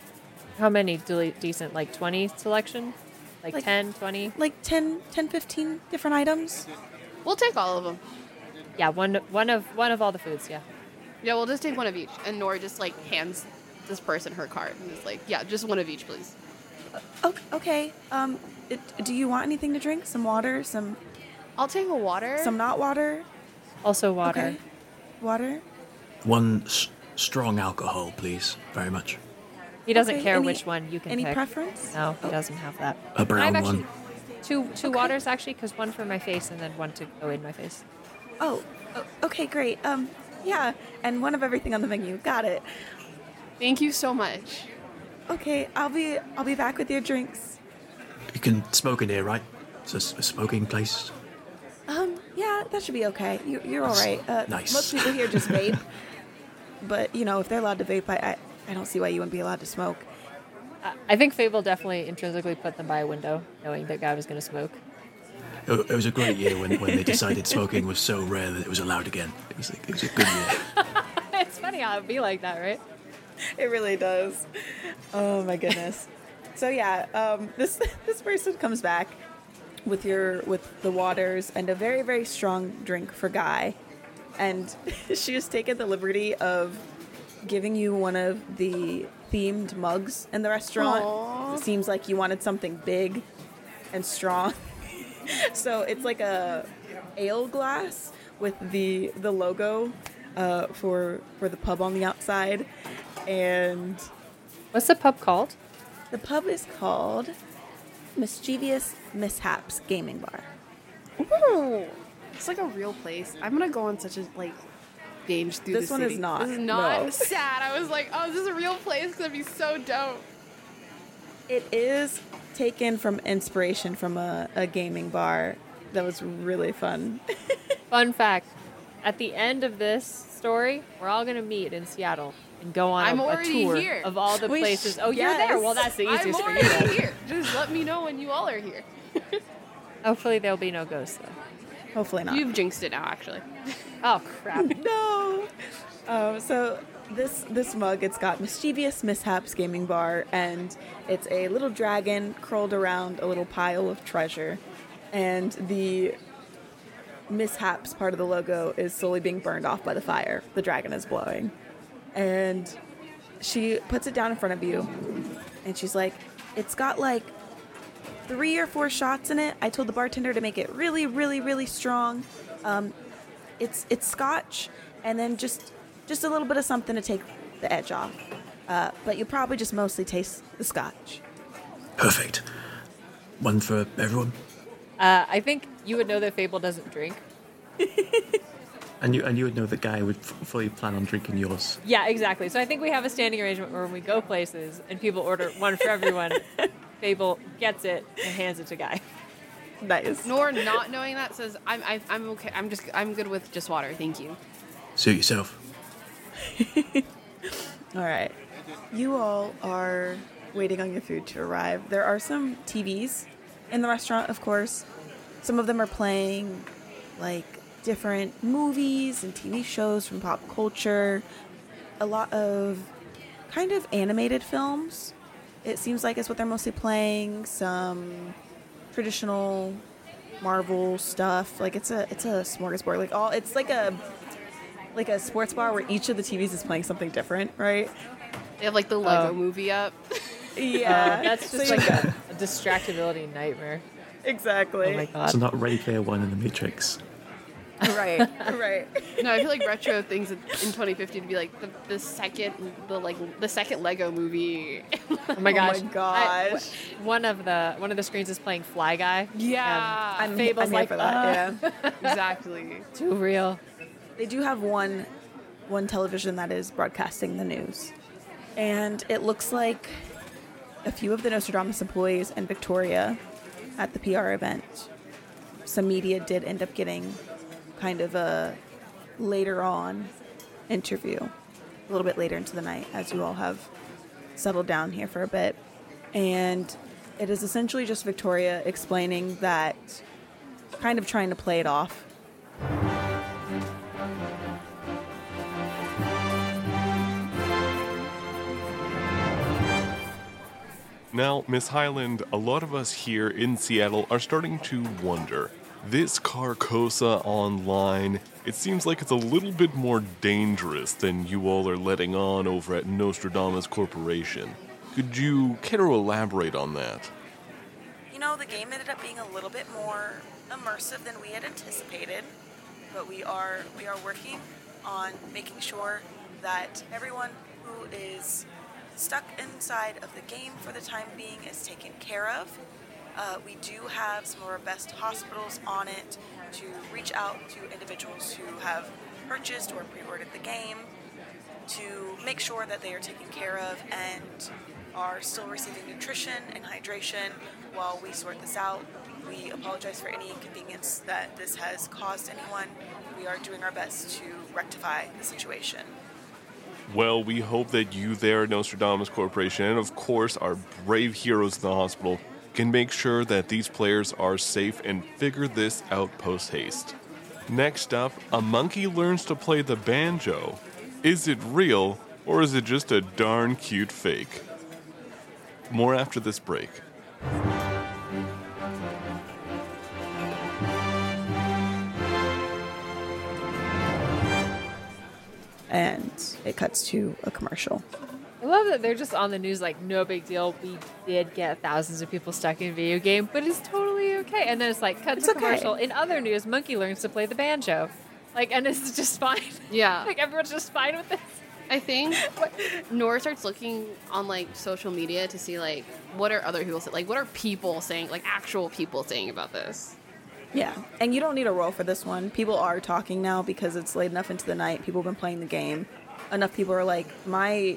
How many decent? Like 20 selection? Like 10, 20? Like 10, 15 different items? We'll take all of them. Yeah, one of all the foods, yeah. Yeah, we'll just take one of each. And Nora just, hands this person her card. And is like, yeah, just one of each, please. Okay. Do you want anything to drink? Some water? I'll take a water. Some not water? Also water. Okay. Water? One strong alcohol, please. Very much. He doesn't care which one you can pick. Any preference? No, he doesn't have that. A brown one. Two waters, actually, because one for my face and then one to go in my face. Oh, okay, great. Yeah, and one of everything on the menu. Got it. Thank you so much. Okay, I'll be back with your drinks. You can smoke in here, right? It's a smoking place. Yeah, that should be okay. You're all right. Nice. Most people here just vape, but if they're allowed to vape, I don't see why you wouldn't be allowed to smoke. I think Fable definitely intrinsically put them by a window, knowing that God was going to smoke. It was a great year when they decided smoking was so rare that it was allowed again. It was a good year. It's funny how it'd be like that, right? It really does. Oh my goodness. So yeah, this person comes back with the waters and a very, very strong drink for Guy, and she has taken the liberty of giving you one of the themed mugs in the restaurant. Aww. It seems like you wanted something big and strong. So it's like a ale glass with the logo for the pub on the outside. And what's the pub called? The pub is called Mischievous Mishaps Gaming Bar. Ooh, it's like a real place. I'm gonna go on such a binge through this. This one city. Is not. This is not no. Sad. I was like, oh, is this a real place? It's gonna be so dope. It is. Taken from inspiration from a gaming bar that was really fun. Fun fact: at the end of this story, we're all gonna meet in Seattle and go on a tour here. Of all the places. You're there. Well, that's the easiest for you. I'm already here. Just let me know when you all are here. Hopefully, there'll be no ghosts though. Hopefully not. You've jinxed it now, actually. Oh crap! No. So. This mug, it's got Mischievous Mishaps Gaming Bar, and it's a little dragon curled around a little pile of treasure, and the mishaps part of the logo is slowly being burned off by the fire. The dragon is blowing. And she puts it down in front of you, and she's like, it's got 3 or 4 shots in it. I told the bartender to make it really, really, really strong. It's scotch, and then just a little bit of something to take the edge off. But you'll probably just mostly taste the scotch. Perfect. One for everyone? I think you would know that Fable doesn't drink. and you would know that Guy would fully plan on drinking yours. Yeah, exactly. So I think we have a standing arrangement where when we go places and people order one for everyone, Fable gets it and hands it to Guy. Nice. Nor not knowing that says, I'm okay. I'm good with just water. Thank you. Suit yourself. All right. You all are waiting on your food to arrive. There are some TVs in the restaurant, of course. Some of them are playing different movies and TV shows from pop culture. A lot of kind of animated films. It seems like it's what they're mostly playing. Some traditional Marvel stuff. It's a smorgasbord. It's like a sports bar where each of the TVs is playing something different, right? They have the Lego movie up. Yeah. That's just a distractibility nightmare. Exactly. Oh my God. So not Ready Player One in the Matrix. Right, right. No, I feel retro things in 2050 to be the second Lego movie. Oh my gosh. Oh my gosh. One of the screens is playing Fly Guy. Yeah. I'm here for that. Yeah. Exactly. Too real. They do have one television that is broadcasting the news. And it looks like a few of the Nostradamus employees and Victoria at the PR event. Some media did end up getting kind of a later on interview, a little bit later into the night, as you all have settled down here for a bit. And it is essentially just Victoria explaining that kind of trying to play it off. Now, Miss Highland, a lot of us here in Seattle are starting to wonder. This Carcosa Online, it seems like it's a little bit more dangerous than you all are letting on over at Nostradamus Corporation. Could you care to elaborate on that? You know, the game ended up being a little bit more immersive than we had anticipated, but we are working on making sure that everyone who is stuck inside of the game for the time being is taken care of. We do have some of our best hospitals on it to reach out to individuals who have purchased or pre-ordered the game to make sure that they are taken care of and are still receiving nutrition and hydration while we sort this out. We apologize for any inconvenience that this has caused anyone. We are doing our best to rectify the situation. Well, we hope that you there at Nostradamus Corporation and, of course, our brave heroes in the hospital can make sure that these players are safe and figure this out post-haste. Next up, a monkey learns to play the banjo. Is it real, or is it just a darn cute fake? More after this break. And it cuts to a commercial. I love that they're just on the news like, no big deal. We did get thousands of people stuck in a video game, but it's totally okay. And then it's like, cut to commercial. In other news, monkey learns to play the banjo. Like, and this is just fine. Yeah. Like, everyone's just fine with this. I think Noor starts looking on, like, social media to see, like, what are other people saying? Like, what are people saying? Like, actual people saying about this? Yeah, and you don't need a roll for this one. People are talking now because it's late enough into the night. People have been playing the game. Enough people are like, I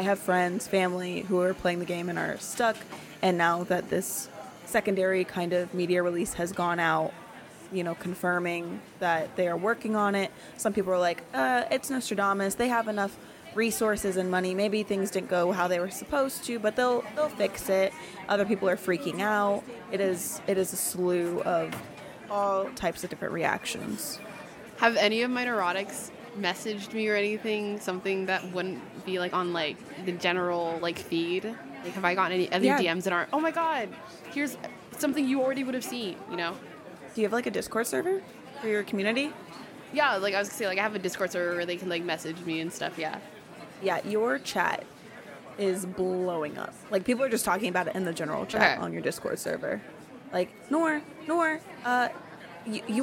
have friends, family who are playing the game and are stuck. And now that this secondary kind of media release has gone out, you know, confirming that they are working on it, some people are like, it's Nostradamus. They have enough resources and money. Maybe things didn't go how they were supposed to, but they'll fix it. Other people are freaking out. It is a slew of all types of different reactions. Have any of my neurotics messaged me or anything? Something that wouldn't be like on like the general like feed? Like, have I gotten any other DMs that aren't? Oh my god, here's something you already would have seen. You know? Do you have like a Discord server for your community? Yeah, like I was gonna say, like I have a Discord server where they can like message me and stuff. Yeah. Yeah, your chat is blowing up. Like, people are just talking about it in the general chat on your Discord server. Like, Noor, you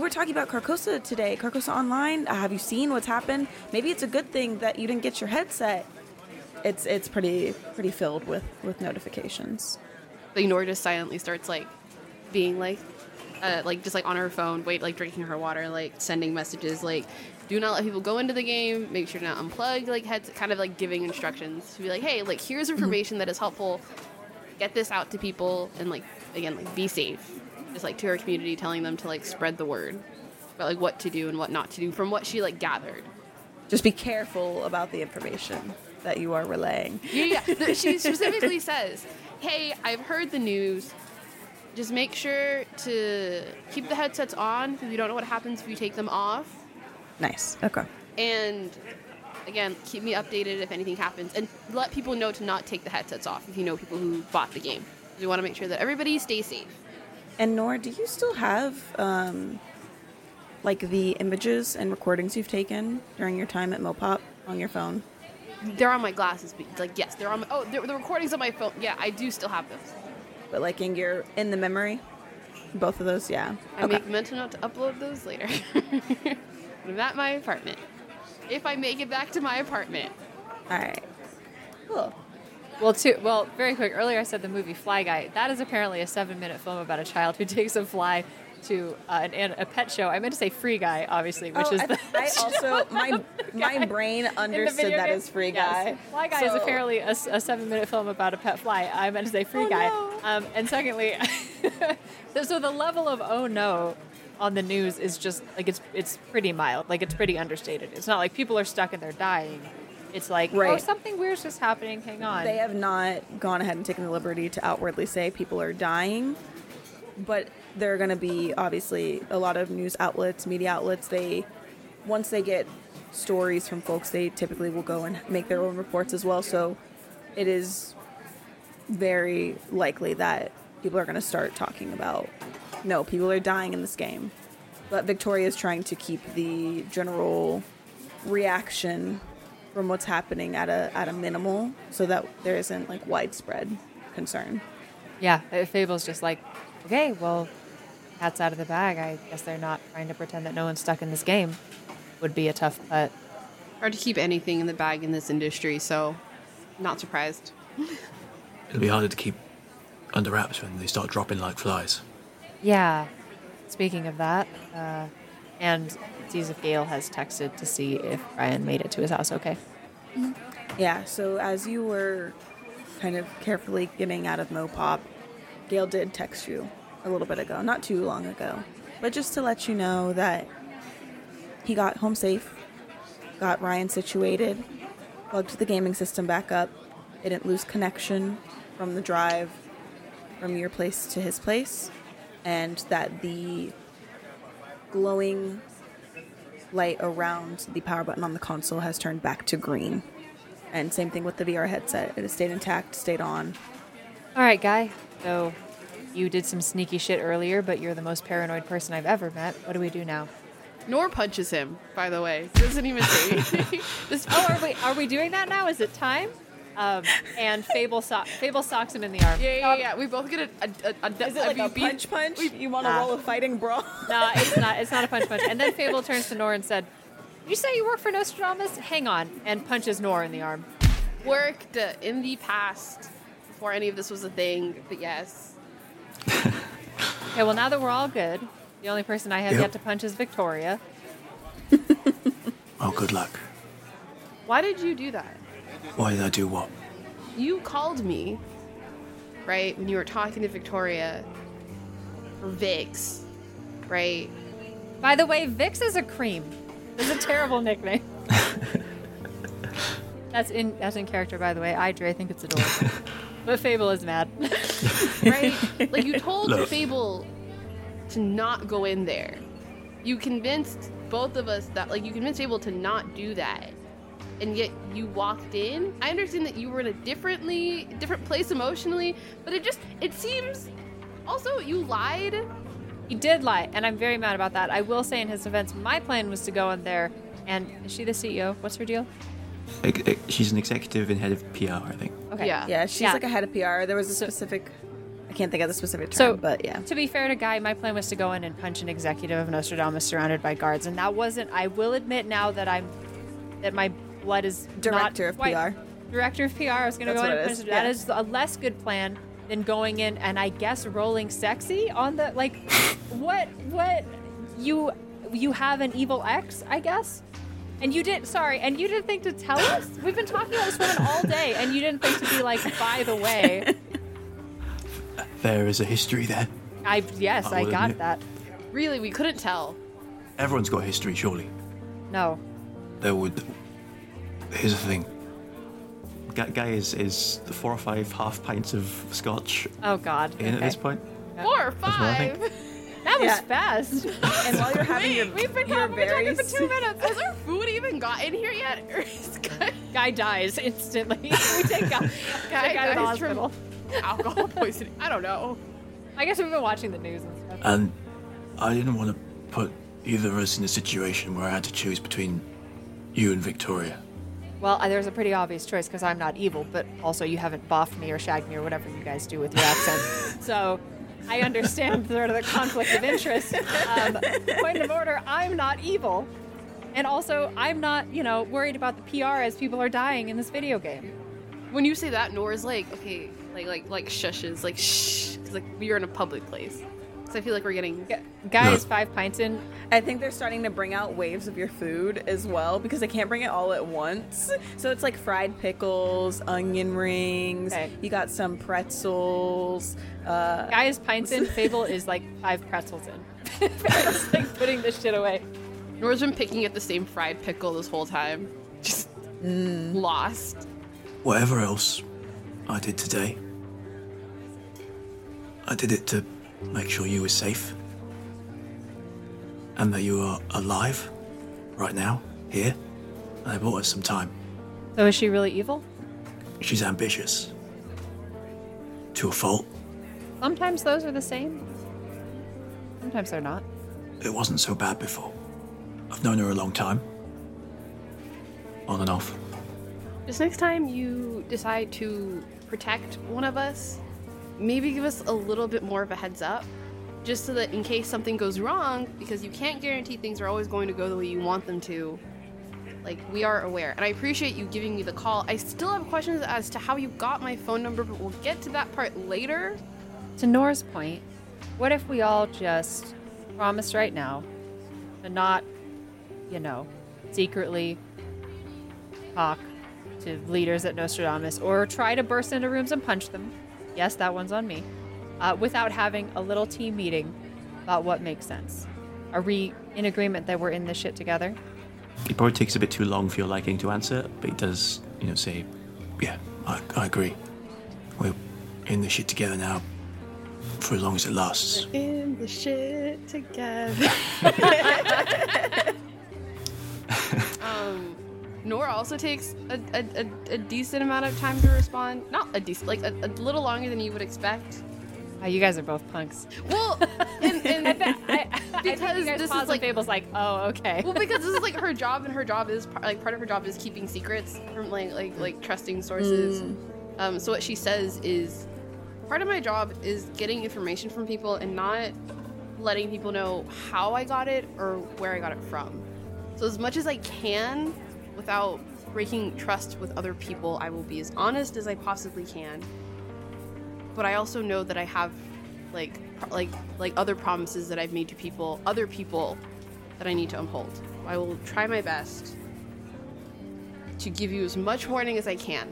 were talking about Carcosa today, Carcosa Online. Have you seen what's happened? Maybe it's a good thing that you didn't get your headset. It's pretty filled with notifications. Like, Noor just silently starts, like, being, like, just, like, on her phone, drinking her water, like, sending messages, like, do not let people go into the game. Make sure to not unplug, like, heads, kind of, like, giving instructions to be like, hey, like, here's information that is helpful. Get this out to people and, like, again, like, be safe. Just, like, to her community, telling them to, like, spread the word about, like, what to do and what not to do from what she, like, gathered. Just be careful about the information that you are relaying. Yeah. She specifically says, hey, I've heard the news. Just make sure to keep the headsets on because you don't know what happens if you take them off. Nice. Okay. And, again, keep me updated if anything happens. And let people know to not take the headsets off if you know people who bought the game. We want to make sure that everybody stays safe. And, Noor, do you still have, the images and recordings you've taken during your time at Mopop on your phone? They're on my glasses. But, like, yes, they're on my... Oh, the recordings on my phone. Yeah, I do still have those. But, like, in the memory? Both of those, yeah. I make mental note to upload those later. I'm at my apartment. If I make it back to my apartment. All right. Cool. Well, very quick. Earlier I said the movie Fly Guy. That is apparently a 7-minute film about a child who takes a fly to a pet show. I meant to say Free Guy, obviously, which is the... I also... my brain understood that as Free Guy. Yes. Fly Guy is apparently a 7-minute film about a pet fly. I meant to say Free Guy. No. And secondly, so the level of oh no... on the news is just like it's pretty mild, like it's pretty understated. It's not like people are stuck and they're dying. It's like something weird's just happening. Hang on, they have not gone ahead and taken the liberty to outwardly say people are dying, But there are going to be, obviously, a lot of news outlets, media outlets. Once they get stories from folks, they typically will go and make their own reports as well. So it is very likely that people are going to start talking about, no, people are dying in this game. But Victoria is trying to keep the general reaction from what's happening at a minimal so that there isn't, like, widespread concern. Yeah, Fable's just like, okay, well, cat's out of the bag. I guess they're not trying to pretend that no one's stuck in this game. Would be a tough putt. Hard to keep anything in the bag in this industry, so not surprised. It'll be harder to keep under wraps when they start dropping like flies. Yeah. Speaking of that, and sees if Gale has texted to see if Ryan made it to his house okay. Yeah, so as you were kind of carefully getting out of Mopop, Gale did text you a little bit ago, not too long ago, but just to let you know that he got home safe, got Ryan situated, plugged the gaming system back up, didn't lose connection from the drive from your place to his place, and that the glowing light around the power button on the console has turned back to green. And same thing with the VR headset. It has stayed intact, stayed on. All right, Guy. So you did some sneaky shit earlier, but you're the most paranoid person I've ever met. What do we do now? Noor punches him, by the way. Doesn't even say anything. Are we doing that now? Is it time? And Fable socks him in the arm. Yeah. We both get a is it like a punch? You want to roll a fighting brawl? Nah, it's not. It's not a punch. And then Fable turns to Noor and said, "You say you work for Nostradamus? Hang on." And punches Noor in the arm. Worked in the past before any of this was a thing, but yes. Okay. Well, now that we're all good, the only person I have yet to punch is Victoria. Oh, good luck. Why did you do that? Why did I do what? You called me, right, when you were talking to Victoria, or Vix, right? By the way, Vix is a cream. It's a terrible nickname. That's in character, by the way. Dre think it's adorable. But Fable is mad. Right? Like, you told Fable to not go in there. You convinced both of us that, like, you convinced Fable to not do that. And yet you walked in. I understand that you were in a different place emotionally, but it seems also you lied. He did lie, and I'm very mad about that. I will say in his defense, my plan was to go in there, and is she the CEO? What's her deal? She's an executive and head of PR, I think. Okay. Yeah, she's like a head of PR. There was a specific, I can't think of the specific term, but yeah. To be fair to Guy, my plan was to go in and punch an executive of Nostradamus surrounded by guards, and that wasn't, I will admit now that my blood is director of PR. Director of PR. I was going to go in and punch it. That is a less good plan than going in and I guess rolling sexy on the like. What? You have an evil ex, I guess. And you did. Sorry. And you didn't think to tell us. We've been talking about this woman all day, and you didn't think to be like, by the way, there is a history there. I got admit. That. Really, we couldn't tell. Everyone's got history, surely. No. There would. Here's the thing. Guy is 4 or 5 half pints of scotch. Oh, God. In okay. At this point. 4 or 5? That was fast. And while you're having we've been talking for 2 minutes. Has our food even gotten here yet? Guy dies instantly. We take Guy to the hospital. From alcohol poisoning. I don't know. I guess we've been watching the news and stuff. And I didn't want to put either of us in a situation where I had to choose between you and Victoria. Well, there's a pretty obvious choice because I'm not evil, but also you haven't boffed me or shagged me or whatever you guys do with your accent. So I understand sort of the conflict of interest. Point of order, I'm not evil. And also, I'm not, worried about the PR as people are dying in this video game. When you say that, Nora's like, okay, like shushes, like shh, because like we are in a public place. So I feel like we're getting guys 5 pints in. I think they're starting to bring out waves of your food as well because they can't bring it all at once. So it's like fried pickles, onion rings. Okay. You got some pretzels. Guy is pints in. Fable is like 5 pretzels in. Fable's like putting this shit away. Nora's been picking at the same fried pickle this whole time. Just lost. Whatever else I did today, I did it to make sure you were safe and that you are alive right now, here. And they bought us some time. So is she really evil? She's ambitious. To a fault. Sometimes those are the same. Sometimes they're not. It wasn't so bad before. I've known her a long time. On and off. Just next time you decide to protect one of us, maybe give us a little bit more of a heads up, just so that in case something goes wrong, because you can't guarantee things are always going to go the way you want them to. Like, we are aware. And I appreciate you giving me the call. I still have questions as to how you got my phone number, but we'll get to that part later. To Nora's point, what if we all just promise right now to not, secretly talk to leaders at Nostradamus or try to burst into rooms and punch them? Yes, that one's on me. Without having a little team meeting about what makes sense. Are we in agreement that we're in this shit together? It probably takes a bit too long for your liking to answer, but it does, say, yeah, I agree. We're in the shit together now for as long as it lasts. We're in the shit together. Noor also takes a decent amount of time to respond. Not a decent, like a little longer than you would expect. You guys are both punks. Well, and because this is like Fable's like, oh, okay. Well, because this is like her job, and her job is like part of her job is keeping secrets from like trusting sources. So what she says is, part of my job is getting information from people and not letting people know how I got it or where I got it from. So as much as I can, without breaking trust with other people, I will be as honest as I possibly can. But I also know that I have, like other promises that I've made to people, other people, that I need to uphold. I will try my best to give you as much warning as I can.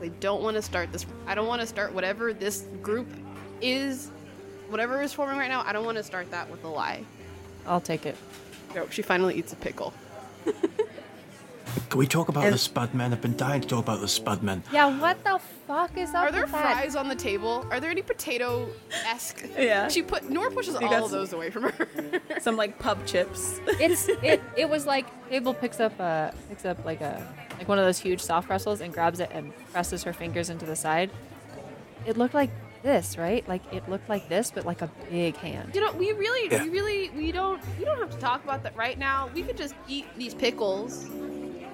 I don't want to start this. I don't want to start whatever this group is, whatever is forming right now. I don't want to start that with a lie. I'll take it. Oh, she finally eats a pickle. Can we talk about the Spud Men? I've been dying to talk about the Spud Men. Yeah, what the fuck is up with that? Are there fries on the table? Are there any potato-esque? Yeah. Nora pushes all of those away from her. Some pub chips. It was like Fable picks up like one of those huge soft pretzels and grabs it and presses her fingers into the side. It looked like this, right? Like it looked like this, but like a big hand. We don't have to talk about that right now. We could just eat these pickles.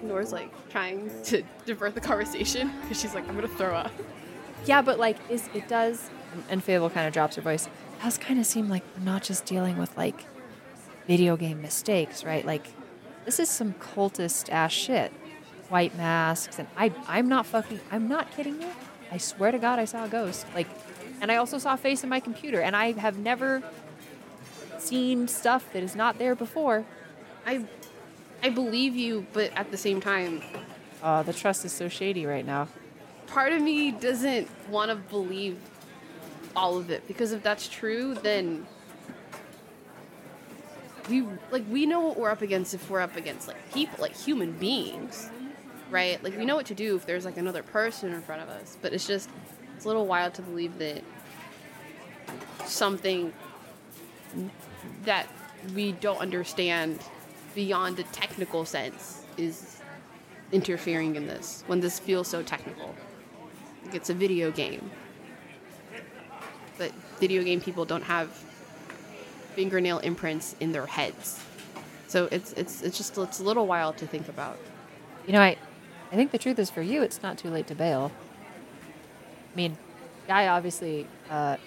Nora's trying to divert the conversation because she's like, I'm gonna throw up. Yeah, but it does. And Fable kind of drops her voice. It does kind of seem like we're not just dealing with video game mistakes, right? Like this is some cultist ass shit. White masks, and I'm not kidding you. I swear to God, I saw a ghost. And I also saw a face in my computer, and I have never seen stuff that is not there before. I believe you, but at the same time... Oh, the trust is so shady right now. Part of me doesn't want to believe all of it, because if that's true, then we know what we're up against if we're up against people, human beings, right? We know what to do if there's another person in front of us, but it's a little wild to believe that something that we don't understand beyond a technical sense is interfering in this, when this feels so technical. It's a video game. But video game people don't have fingernail imprints in their heads. So it's a little wild to think about. I think the truth is for you, it's not too late to bail. I mean, Guy obviously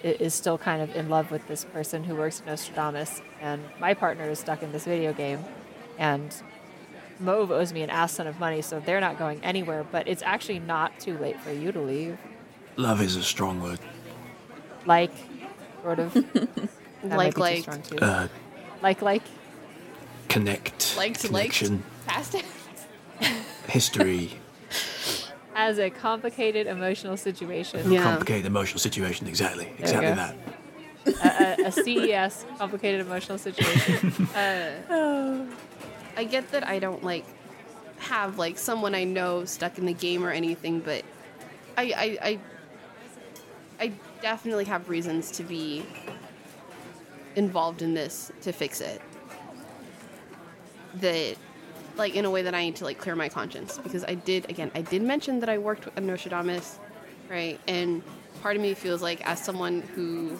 is still kind of in love with this person who works at Nostradamus, and my partner is stuck in this video game, and Mauve owes me an ass ton of money, so they're not going anywhere, but it's actually not too late for you to leave. Love is a strong word. Sort of. Connect. Connection. Past it. History. As a complicated emotional situation. Yeah. Complicated emotional situation, exactly. There exactly that. A CES, complicated emotional situation. I get that I don't have someone I know stuck in the game or anything, but I I definitely have reasons to be involved in this to fix it. That, like, in a way that I need to, like, clear my conscience. Because I did mention that I worked with Nostradamus, right? And part of me feels like, as someone who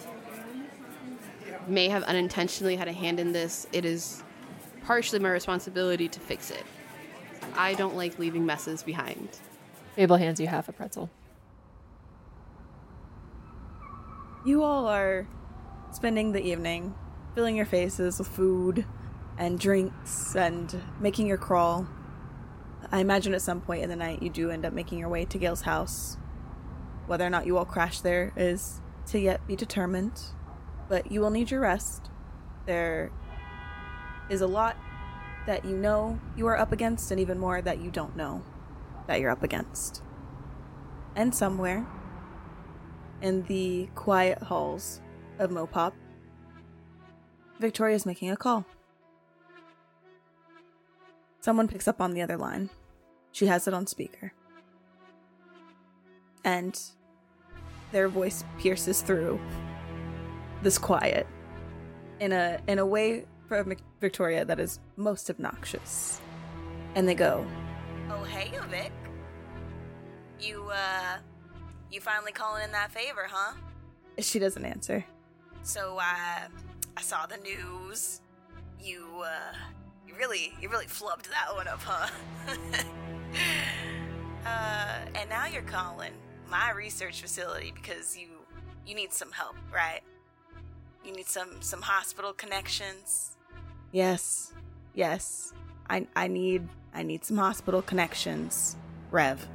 may have unintentionally had a hand in this, it is partially my responsibility to fix it. I don't like leaving messes behind. Fable hands you half a pretzel. You all are spending the evening filling your faces with food and drinks and making your crawl. I imagine at some point in the night you do end up making your way to Gale's house. Whether or not you all crash there is to yet be determined, but you will need your rest. There is a lot that you know you are up against, and even more that you don't know that you're up against. And somewhere in the quiet halls of Mopop, Victoria's making a call. Someone picks up on the other line. She has it on speaker. And their voice pierces through this quiet in a way for Victoria that is most obnoxious. And they go, "Oh, hey, Vic. You finally calling in that favor, huh?" She doesn't answer. "So, I saw the news. You really flubbed that one up, huh? And now you're calling my research facility because you need some help, right? You need some hospital connections." Yes. I need some hospital connections, Rev.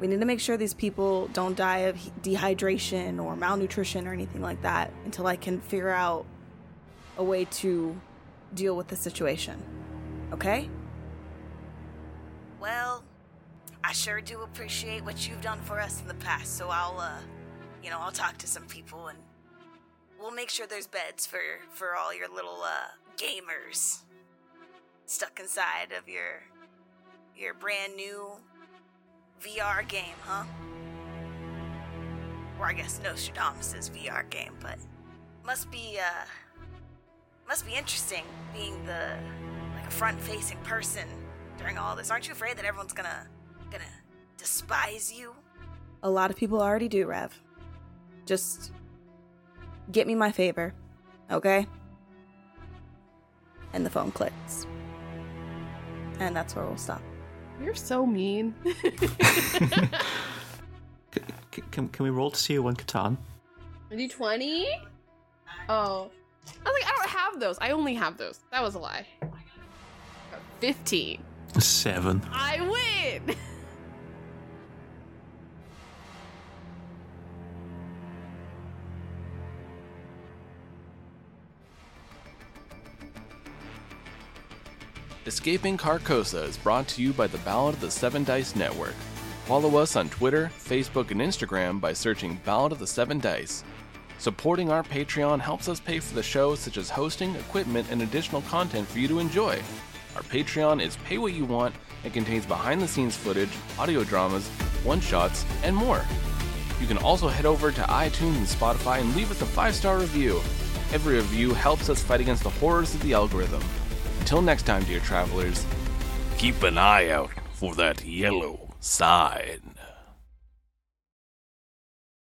We need to make sure these people don't die of dehydration or malnutrition or anything like that until I can figure out a way to deal with the situation. Okay? "Well, I sure do appreciate what you've done for us in the past, so I'll talk to some people and we'll make sure there's beds for all your little gamers stuck inside of your brand new VR game, huh? Or I guess Nostradamus' VR game, but must be interesting being the a front-facing person during all this. Aren't you afraid that everyone's gonna despise you?" "A lot of people already do, Rev. Just get me my favor, okay?" And the phone clicks. And that's where we'll stop. You're so mean. Can we roll to see who won Catan? D20? Oh. I was like, I don't have those. I only have those. That was a lie. 15. 7. I win! Escaping Carcosa is brought to you by the Ballad of the Seven Dice Network. Follow us on Twitter, Facebook, and Instagram by searching Ballad of the Seven Dice. Supporting our Patreon helps us pay for the show, such as hosting, equipment, and additional content for you to enjoy. Our Patreon is pay what you want and contains behind-the-scenes footage, audio dramas, one-shots, and more. You can also head over to iTunes and Spotify and leave us a 5-star review. Every review helps us fight against the horrors of the algorithm. Until next time, dear travelers, keep an eye out for that yellow sign.